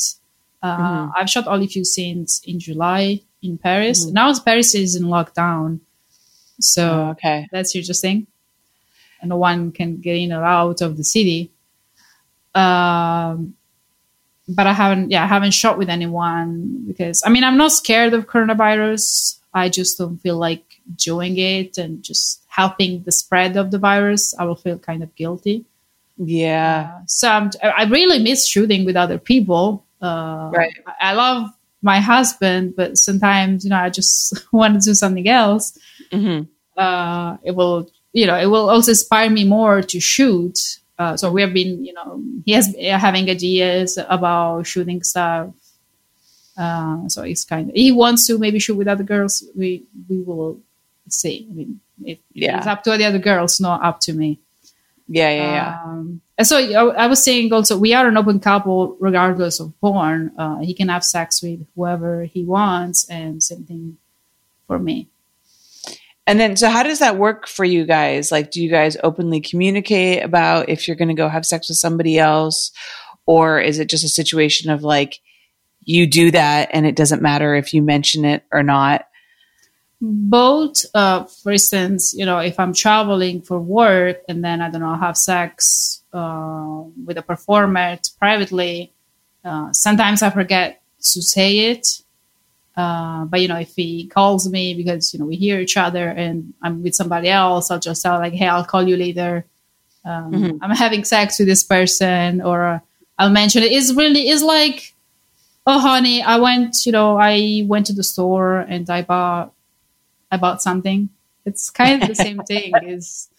I've shot only a few scenes in July in Paris. Now Paris is in lockdown. So that's interesting. And no one can get in or out of the city. But I haven't shot with anyone because, I mean, I'm not scared of coronavirus. I just don't feel like doing it and just helping the spread of the virus. I will feel kind of guilty. Yeah. So I really miss shooting with other people. Right. I love my husband, but sometimes, you know, I just want to do something else. It will also inspire me more to shoot. So we have been, you know, he has having ideas about shooting stuff. So he's he wants to maybe shoot with other girls. We will see. I mean, it's up to the other girls, not up to me. And so I was saying also, we are an open couple regardless of porn. He can have sex with whoever he wants, and same thing for me. And then, so how does that work for you guys? Like, do you guys openly communicate about if you're going to go have sex with somebody else, or is it just a situation of like, you do that and it doesn't matter if you mention it or not? Both. For instance, you know, if I'm traveling for work and then, I don't know, have sex with a performer privately, sometimes I forget to say it. But, you know, if he calls me because, you know, we hear each other and I'm with somebody else, I'll just tell like, hey, I'll call you later. I'm having sex with this person, or I'll mention it. It's like, oh, honey, I went to the store and I bought something. It's kind of the same thing. It's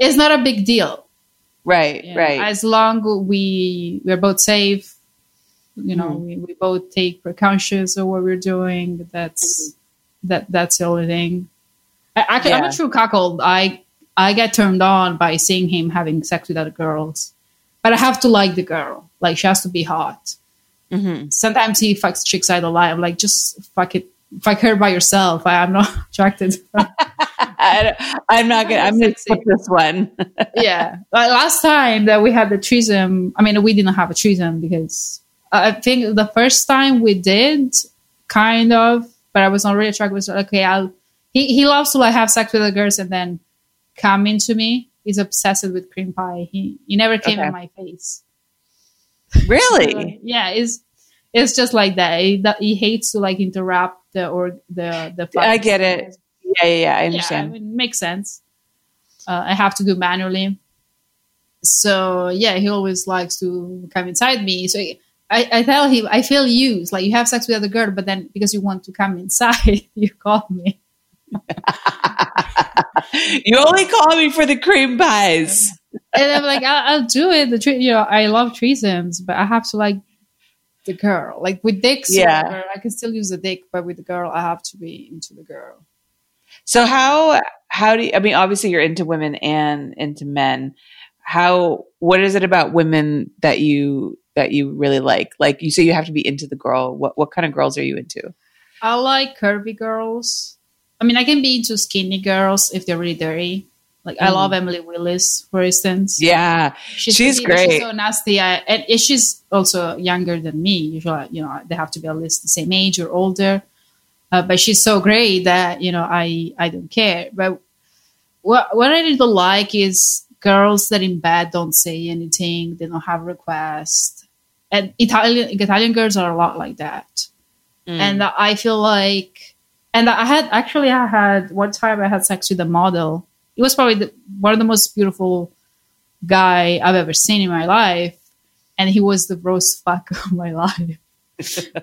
not a big deal. Right. You know, right. As long as we're both safe. You know, we both take precautions of what we're doing. That's the only thing. I'm a true cuckold. I get turned on by seeing him having sex with other girls, but I have to like the girl. Like, she has to be hot. Sometimes he fucks chicks out of line. I'm like, just fuck her by yourself. I'm not attracted. I'm going to skip this one. Like last time that we had the threesome. I mean, we didn't have a threesome because. I think the first time we did, kind of, but I was not really attracted. So, okay, he loves to like have sex with the girls and then come into me. He's obsessed with cream pie. He never came in my face. Really? So, it's just like that. He hates to like interrupt the. I get it. Yeah. I understand. Yeah, I mean, it makes sense. I have to do manually. So he always likes to come inside me. So. I tell him, I feel used. Like, you have sex with other girl, but then because you want to come inside, you call me. You only call me for the cream pies. And I'm like, I'll do it. You know, I love threesomes, but I have to like the girl. Like with dicks, whatever, I can still use the dick, but with the girl, I have to be into the girl. So how do you, I mean, obviously you're into women and into men. What is it about women that you really like? Like, you say you have to be into the girl. What kind of girls are you into? I like curvy girls. I mean, I can be into skinny girls if they're really dirty. Like, I love Emily Willis, for instance. Yeah, she's great. She's so nasty. And she's also younger than me. Usually, you know, they have to be at least the same age or older. But she's so great that, you know, I don't care. But what I really like is girls that in bed don't say anything. They don't have requests. And Italian girls are a lot like that. And I feel like, and I had one time I had sex with a model. It was probably one of the most beautiful guy I've ever seen in my life. And he was the gross fuck of my life.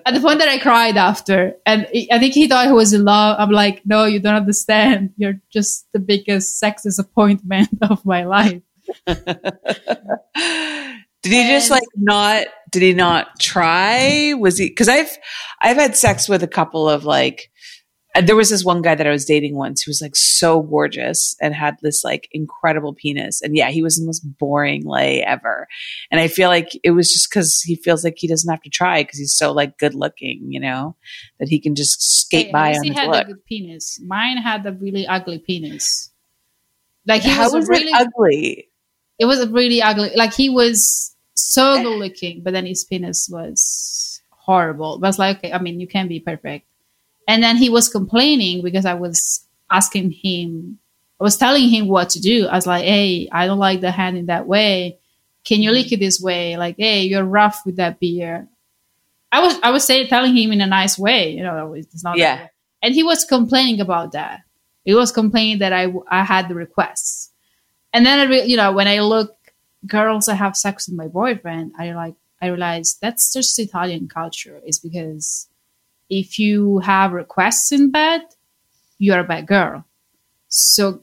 At the point that I cried after. And I think he thought he was in love. I'm like, no, you don't understand. You're just the biggest sex disappointment of my life. Did he not try? Was he? Because I've had sex with a couple of like There was this one guy that I was dating once who was like so gorgeous and had this like incredible penis. And yeah, he was the most boring lay ever. And I feel like it was just because he feels like he doesn't have to try because he's so like good looking, you know, that he can just skate by on his look. He had a good penis. Mine had a really ugly penis. Like he was really ugly. It was really ugly. Like he was so good looking, but then his penis was horrible. But I was like, okay, I mean, you can't be perfect. And then he was complaining because I was asking him, I was telling him what to do. I was like, hey, I don't like the hand in that way. Can you lick it this way? Like, hey, you're rough with that beer. I was telling him in a nice way, you know, it's not that way. And he was complaining about that. He was complaining that I had the requests. And then, when I look, girls that have sex with my boyfriend, I realized that's just Italian culture. It's because if you have requests in bed, you're a bad girl. So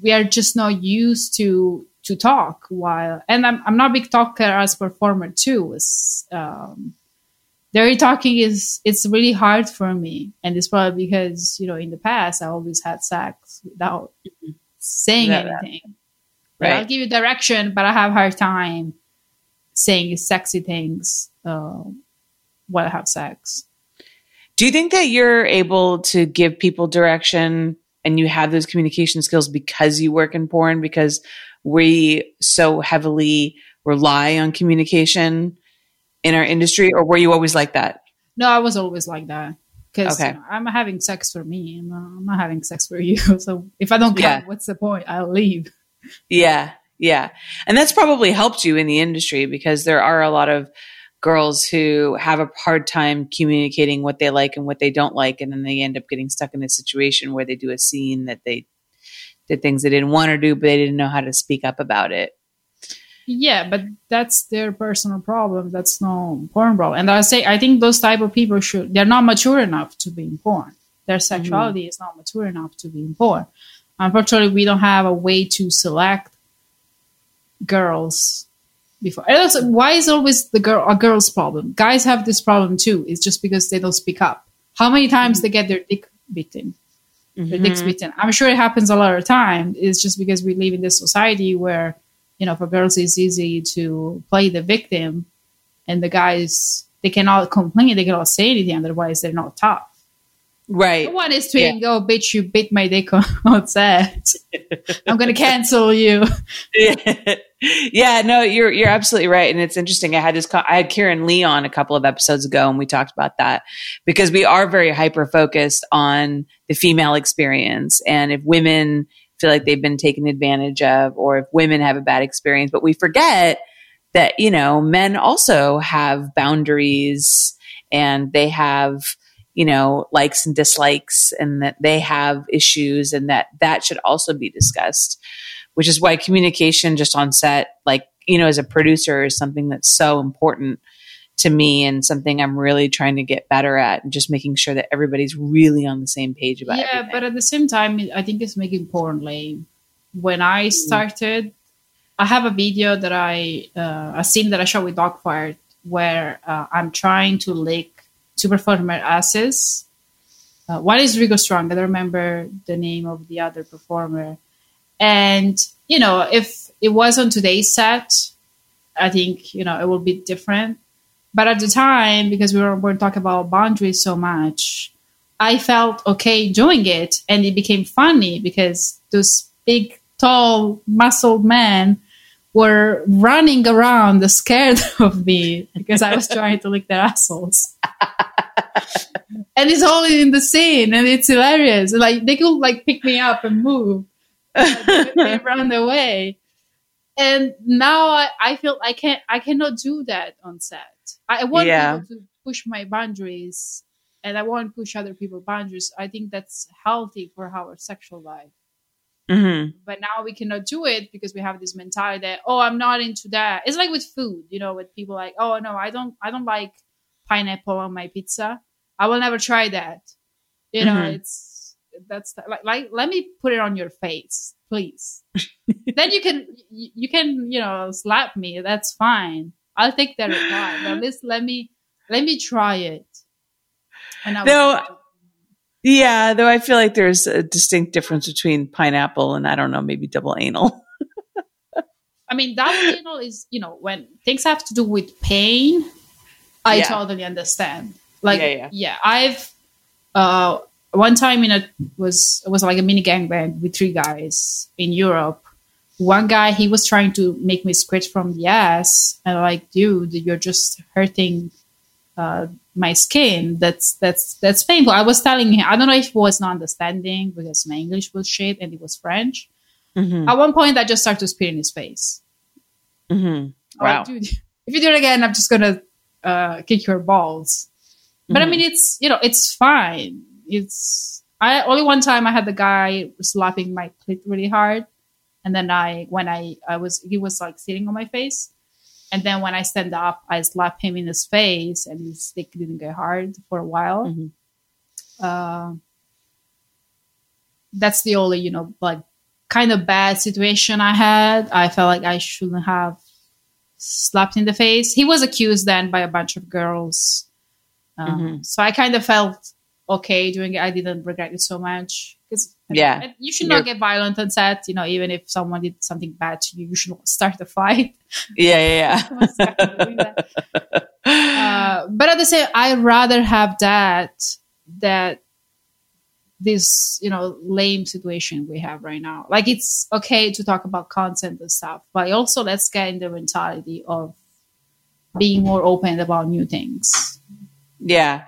we are just not used to talk while, and I'm not a big talker as performer too. Dirty talking it's really hard for me. And it's probably because, in the past, I always had sex without saying anything. Right. I'll give you direction, but I have a hard time saying sexy things while I have sex. Do you think that you're able to give people direction and you have those communication skills because you work in porn? Because we so heavily rely on communication in our industry, or were you always like that? No, I was always like that because I'm having sex for me and I'm not having sex for you. So if I don't come, what's the point? I'll leave. Yeah. Yeah. And that's probably helped you in the industry because there are a lot of girls who have a hard time communicating what they like and what they don't like. And then they end up getting stuck in a situation where they do a scene that they did things they didn't want to do, but they didn't know how to speak up about it. Yeah, but that's their personal problem. That's no porn problem. And I think those type of people they're not mature enough to be in porn. Their sexuality is not mature enough to be in porn. Unfortunately, we don't have a way to select girls. And also, why is always a girl's problem? Guys have this problem too. It's just because they don't speak up. How many times they get their dick beaten? Their dick's beaten. I'm sure it happens a lot of time. It's just because we live in this society where, for girls it's easy to play the victim, and the guys, they cannot complain. They cannot say anything. Otherwise, they're not tough. Right. One is tweeting, "Oh, bitch, you bit my dick on set. I'm gonna cancel you." Yeah, no, you're absolutely right, and it's interesting. I had Kieran Lee on a couple of episodes ago, and we talked about that because we are very hyper focused on the female experience, and if women feel like they've been taken advantage of, or if women have a bad experience, but we forget that men also have boundaries and they have, likes and dislikes, and that they have issues, and that should also be discussed, which is why communication just on set, as a producer, is something that's so important to me and something I'm really trying to get better at, and just making sure that everybody's really on the same page about everything. But at the same time, I think it's making porn lame. When I started, I have a video that a scene that I shot with Dogfight where I'm trying to lick two performer asses. One is Rigo Strong. I don't remember the name of the other performer. And, if it was on today's set, I think, it will be different. But at the time, because we were talking about boundaries so much, I felt okay doing it. And it became funny because those big, tall, muscled men were running around scared of me because I was trying to lick their assholes. And it's only in the scene, and it's hilarious. Like, they could pick me up and move. They run away. And now I feel I cannot do that on set. I want people to push my boundaries, and I want to push other people's boundaries. I think that's healthy for our sexual life. Mm-hmm. But now we cannot do it because we have this mentality that, oh, I'm not into that. It's like with food, with people like, oh no, I don't like pineapple on my pizza. I will never try that. Let me put it on your face, please. Then you can slap me. That's fine. I'll take that reply. But at least let me try it. And I Yeah, though I feel like there's a distinct difference between pineapple and, I don't know, maybe double anal. I mean, double anal is, you know, when things have to do with pain, I totally understand. Like, yeah, I've one time in it was like a mini gangbang with three guys in Europe. One guy, he was trying to make me squirt from the ass, and I'm like, dude, you're just hurting my skin. That's painful. I was telling him, I don't know if he was not understanding because my English was shit and it was French. Mm-hmm. At one point, I just started to spit in his face. Mm-hmm. Wow! Like, dude, if you do it again, I'm just gonna kick your balls. Mm-hmm. But I mean, it's, you know, it's fine. I only one time I had the guy slapping my clit really hard, and then he was like sitting on my face, and then when I stand up, I slap him in his face, and his dick didn't get hard for a while. Mm-hmm. That's the only, you know, like, kind of bad situation I had. I felt like I shouldn't have slapped in the face. He was accused then by a bunch of girls. Mm-hmm. So I kind of felt okay doing it. I didn't regret it so much. You should not get violent on set. You know, even if someone did something bad to you, you should start a fight. Yeah. But at the same, I'd rather have that this, you know, lame situation we have right now. Like, it's okay to talk about consent and stuff, but also let's get in the mentality of being more open about new things. Yeah.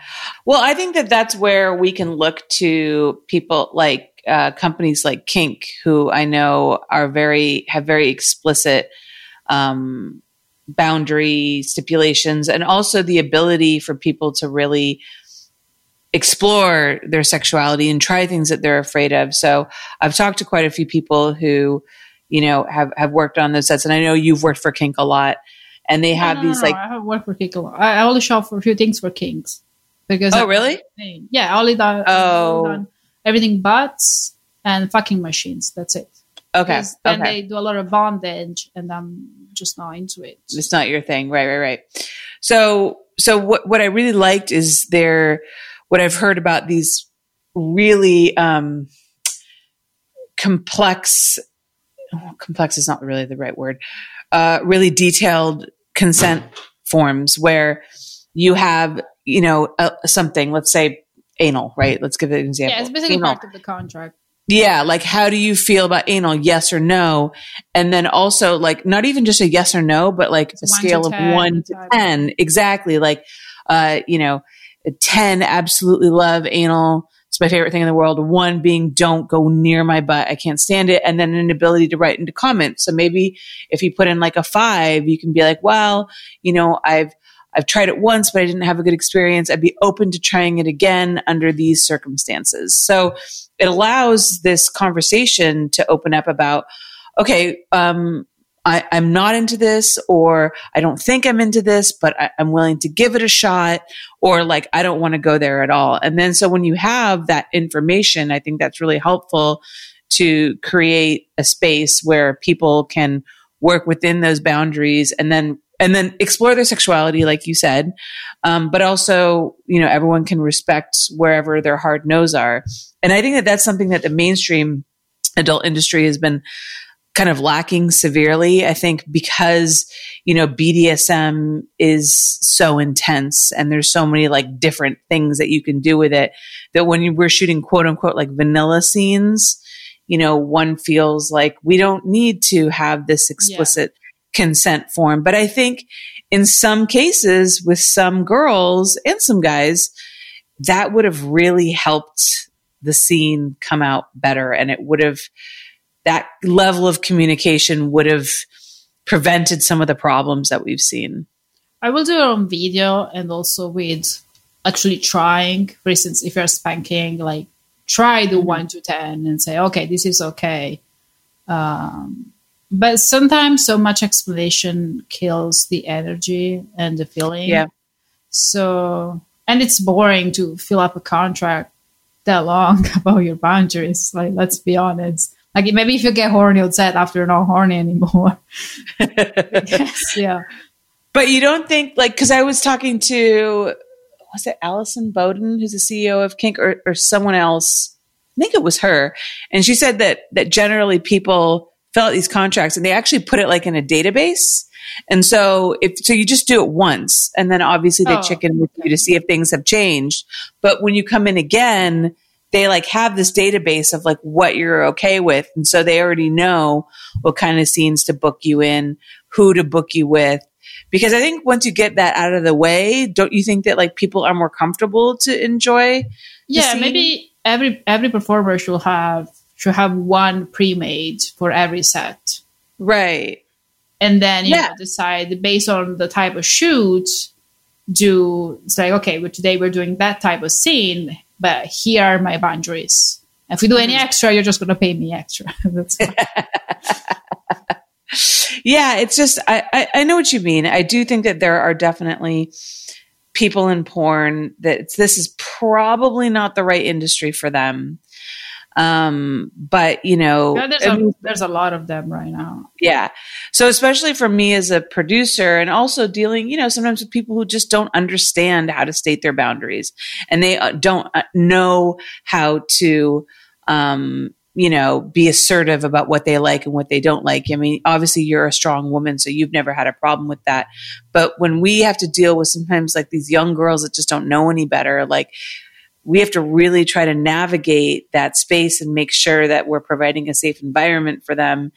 Well, I think that's where we can look to people like companies like Kink, who I know have very explicit boundary stipulations, and also the ability for people to really explore their sexuality and try things that they're afraid of. So I've talked to quite a few people who, you know, have worked on those sets, and I know you've worked for Kink a lot, and they have I haven't worked for Kink a lot. I only shot for a few things for Kinks because. Oh, really? Yeah, I only done. Oh. Only done everything butts and fucking machines. That's it. Okay. Then they do a lot of bondage, and I'm just not into it. It's not your thing, right? So what I really liked is what I've heard about these really complex is not really the right word, really detailed consent forms where you have, you know, something, let's say anal, right? Let's give it an example. Yeah, it's basically part of the contract. Yeah, like, how do you feel about anal? Yes or no? And then also, like, not even just a yes or no, but like a scale of 1 to 10. Exactly. Like, you know, 10 absolutely love anal. It's my favorite thing in the world. 1 being, don't go near my butt, I can't stand it. And then an ability to write into comments. So maybe if you put in like a 5, you can be like, well, you know, I've tried it once, but I didn't have a good experience. I'd be open to trying it again under these circumstances. So it allows this conversation to open up about, okay, I'm not into this, or I don't think I'm into this, but I'm willing to give it a shot, or like, I don't want to go there at all. And then, so when you have that information, I think that's really helpful to create a space where people can work within those boundaries and then explore their sexuality, like you said. But also, you know, everyone can respect wherever their hard no's are. And I think that that's something that the mainstream adult industry has been kind of lacking severely, I think, because, you know, BDSM is so intense and there's so many like different things that you can do with it, that when we're shooting quote unquote like vanilla scenes, you know, one feels like we don't need to have this explicit consent form. But I think in some cases with some girls and some guys, that would have really helped the scene come out better, and it would have, that level of communication would have prevented some of the problems that we've seen. I will do it on video, and also with actually trying, for instance, if you're spanking, like, try the 1 to 10 and say, okay, this is okay. But sometimes so much explanation kills the energy and the feeling. Yeah. So, and it's boring to fill up a contract that long about your boundaries. Like, let's be honest. Like, maybe if you get horny on set after you're not horny anymore. Yes, yeah. But you don't think, like, because I was talking to was it Allison Bowden, who's the CEO of Kink, or someone else? I think it was her. And she said that generally people fill out these contracts and they actually put it like in a database. And so you just do it once, and then obviously they check in with you to see if things have changed. But when you come in again, they like have this database of like what you're okay with. And so they already know what kind of scenes to book you in, who to book you with. Because I think once you get that out of the way, don't you think that like people are more comfortable to enjoy? Yeah, maybe every performer should have one pre-made for every set. Right. And then you decide based on the type of shoot, it's like, okay, well, today we're doing that type of scene, but here are my boundaries. If we do any extra, you're just going to pay me extra. That's fine. Yeah, it's just, I know what you mean. I do think that there are definitely people in porn that this is probably not the right industry for them. But you know, there's a lot of them right now. Yeah. So especially for me as a producer, and also dealing, you know, sometimes with people who just don't understand how to state their boundaries, and they don't know how to, you know, be assertive about what they like and what they don't like. I mean, obviously you're a strong woman, so you've never had a problem with that. But when we have to deal with sometimes like these young girls that just don't know any better, like, we have to really try to navigate that space and make sure that we're providing a safe environment for them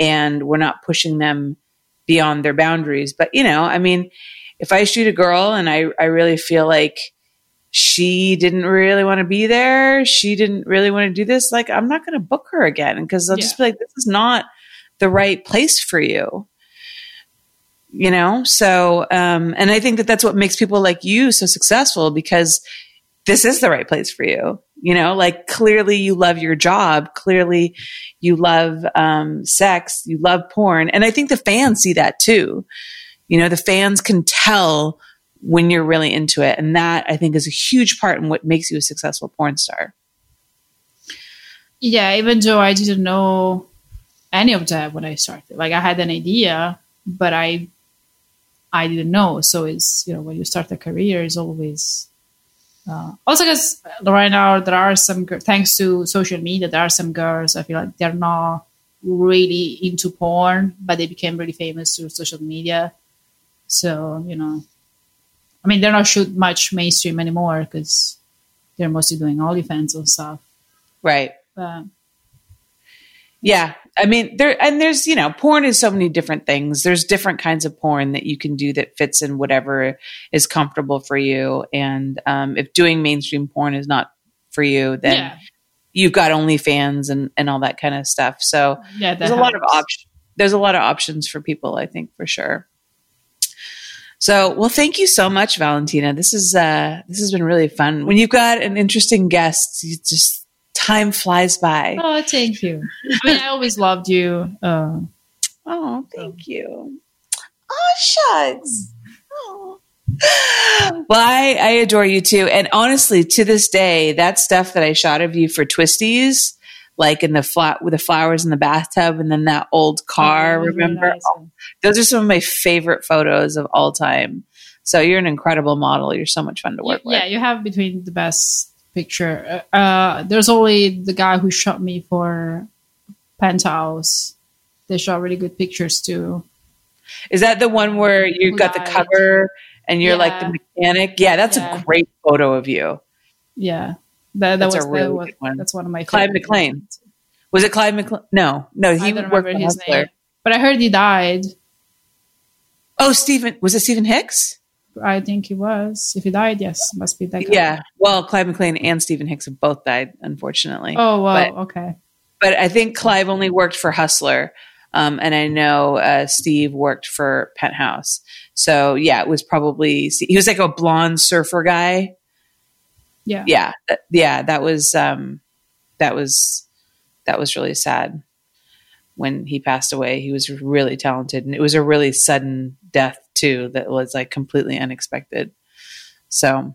and we're not pushing them beyond their boundaries. But, you know, I mean, if I shoot a girl and I really feel like she didn't really want to be there, she didn't really want to do this, like, I'm not going to book her again, because I'll just be like, this is not the right place for you. You know? So, and I think that that's what makes people like you so successful, because this is the right place for you. You know, like clearly you love your job. Clearly you love sex. You love porn. And I think the fans see that too. You know, the fans can tell when you're really into it. And that, I think, is a huge part in what makes you a successful porn star. Yeah, even though I didn't know any of that when I started. Like, I had an idea, but I didn't know. So it's, you know, when you start a career, it's always... also, because right now there are some, thanks to social media, there are some girls, I feel like they're not really into porn, but they became really famous through social media. So, you know, I mean, they're not shoot much mainstream anymore because they're mostly doing OnlyFans and stuff. Right. But, yeah. I mean, there's, you know, porn is so many different things. There's different kinds of porn that you can do that fits in whatever is comfortable for you. And if doing mainstream porn is not for you, then you've got OnlyFans and all that kind of stuff. So there's a lot of options for people, I think, for sure. So, well, thank you so much, Valentina. This has been really fun. When you've got an interesting guest, you just... time flies by. Oh, thank you. I mean, I always loved you. Oh, thank you. Oh, shucks. Oh. Well, I adore you too. And honestly, to this day, that stuff that I shot of you for Twistys, like in the with the flowers in the bathtub, and then that old car, remember? Oh, those are some of my favorite photos of all time. So you're an incredible model. You're so much fun to work with. Yeah, you have between the best... picture. There's only the guy who shot me for Penthouse. They shot really good pictures too. Is that the one where you got the cover and you're like the mechanic? Yeah, that's a great photo of you. Yeah, that was a really good one. That's one of my Clive McLean. Ones. Was it Clive McLean? No, he would work for Hustler. But I heard he died. Oh, was it Stephen Hicks? I think he was. If he died, yes, must be that guy. Yeah. Well, Clive McLean and Stephen Hicks have both died, unfortunately. Oh, wow. Okay. But I think Clive only worked for Hustler. And I know Steve worked for Penthouse. So, yeah, it was probably... He was like a blonde surfer guy. Yeah. Yeah. That was really sad when he passed away. He was really talented. And it was a really sudden death too, that was like completely unexpected. So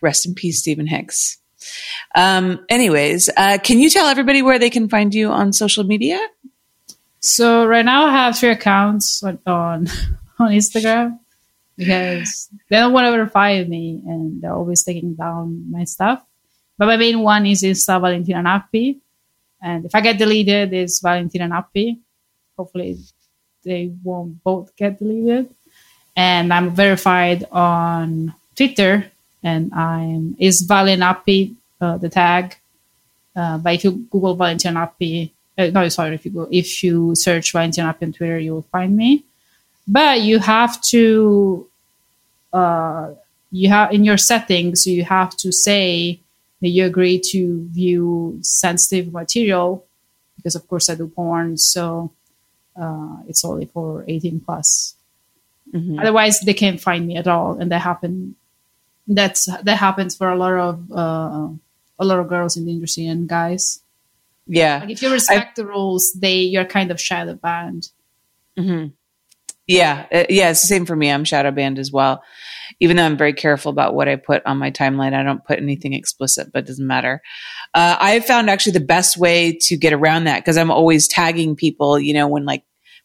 rest in peace, Stephen Hicks. Anyways, can you tell everybody where they can find you on social media? So right now I have 3 accounts on Instagram. because they don't want to fire me, and they're always taking down my stuff. But my main one is Insta Valentina Nappi, and if I get deleted, it's Valentina Nappi. Hopefully, they won't both get deleted. And I'm verified on Twitter, and I'm is Valen Nappi the tag. But if you Google Valentina Nappi, if you search Valentina Nappi on Twitter, you will find me. But you have to, in your settings, you have to say that you agree to view sensitive material, because of course I do porn, so it's only for 18 plus. Mm-hmm. Otherwise, they can't find me at all, and that happens for a lot of girls in the industry and guys. Yeah, like if you respect the rules, you're kind of shadow banned. Mm-hmm. Yeah. Yeah. It's the same for me. I'm shadow banned as well. Even though I'm very careful about what I put on my timeline, I don't put anything explicit, but it doesn't matter. I found actually the best way to get around that, because I'm always tagging people, you know, when like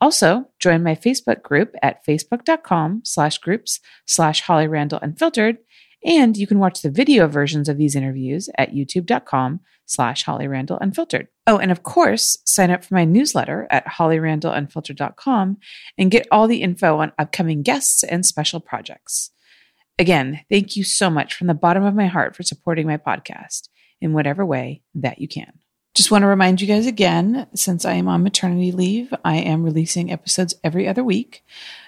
Also, join my Facebook group at facebook.com/groups/Holly Randall Unfiltered, and you can watch the video versions of these interviews at youtube.com/Holly Randall Unfiltered. Oh, and of course, sign up for my newsletter at hollyrandallunfiltered.com and get all the info on upcoming guests and special projects. Again, thank you so much from the bottom of my heart for supporting my podcast in whatever way that you can. Just want to remind you guys again, since I am on maternity leave, I am releasing episodes every other week.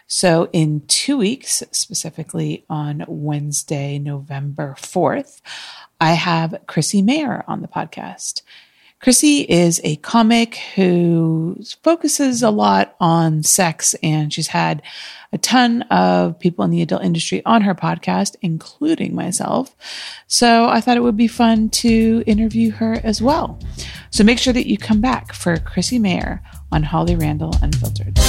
So in 2 weeks, specifically on Wednesday, November 4th, I have Chrissy Mayer on the podcast. Chrissy is a comic who focuses a lot on sex, and she's had a ton of people in the adult industry on her podcast, including myself. So I thought it would be fun to interview her as well. So make sure that you come back for Chrissy Mayer on Holly Randall Unfiltered.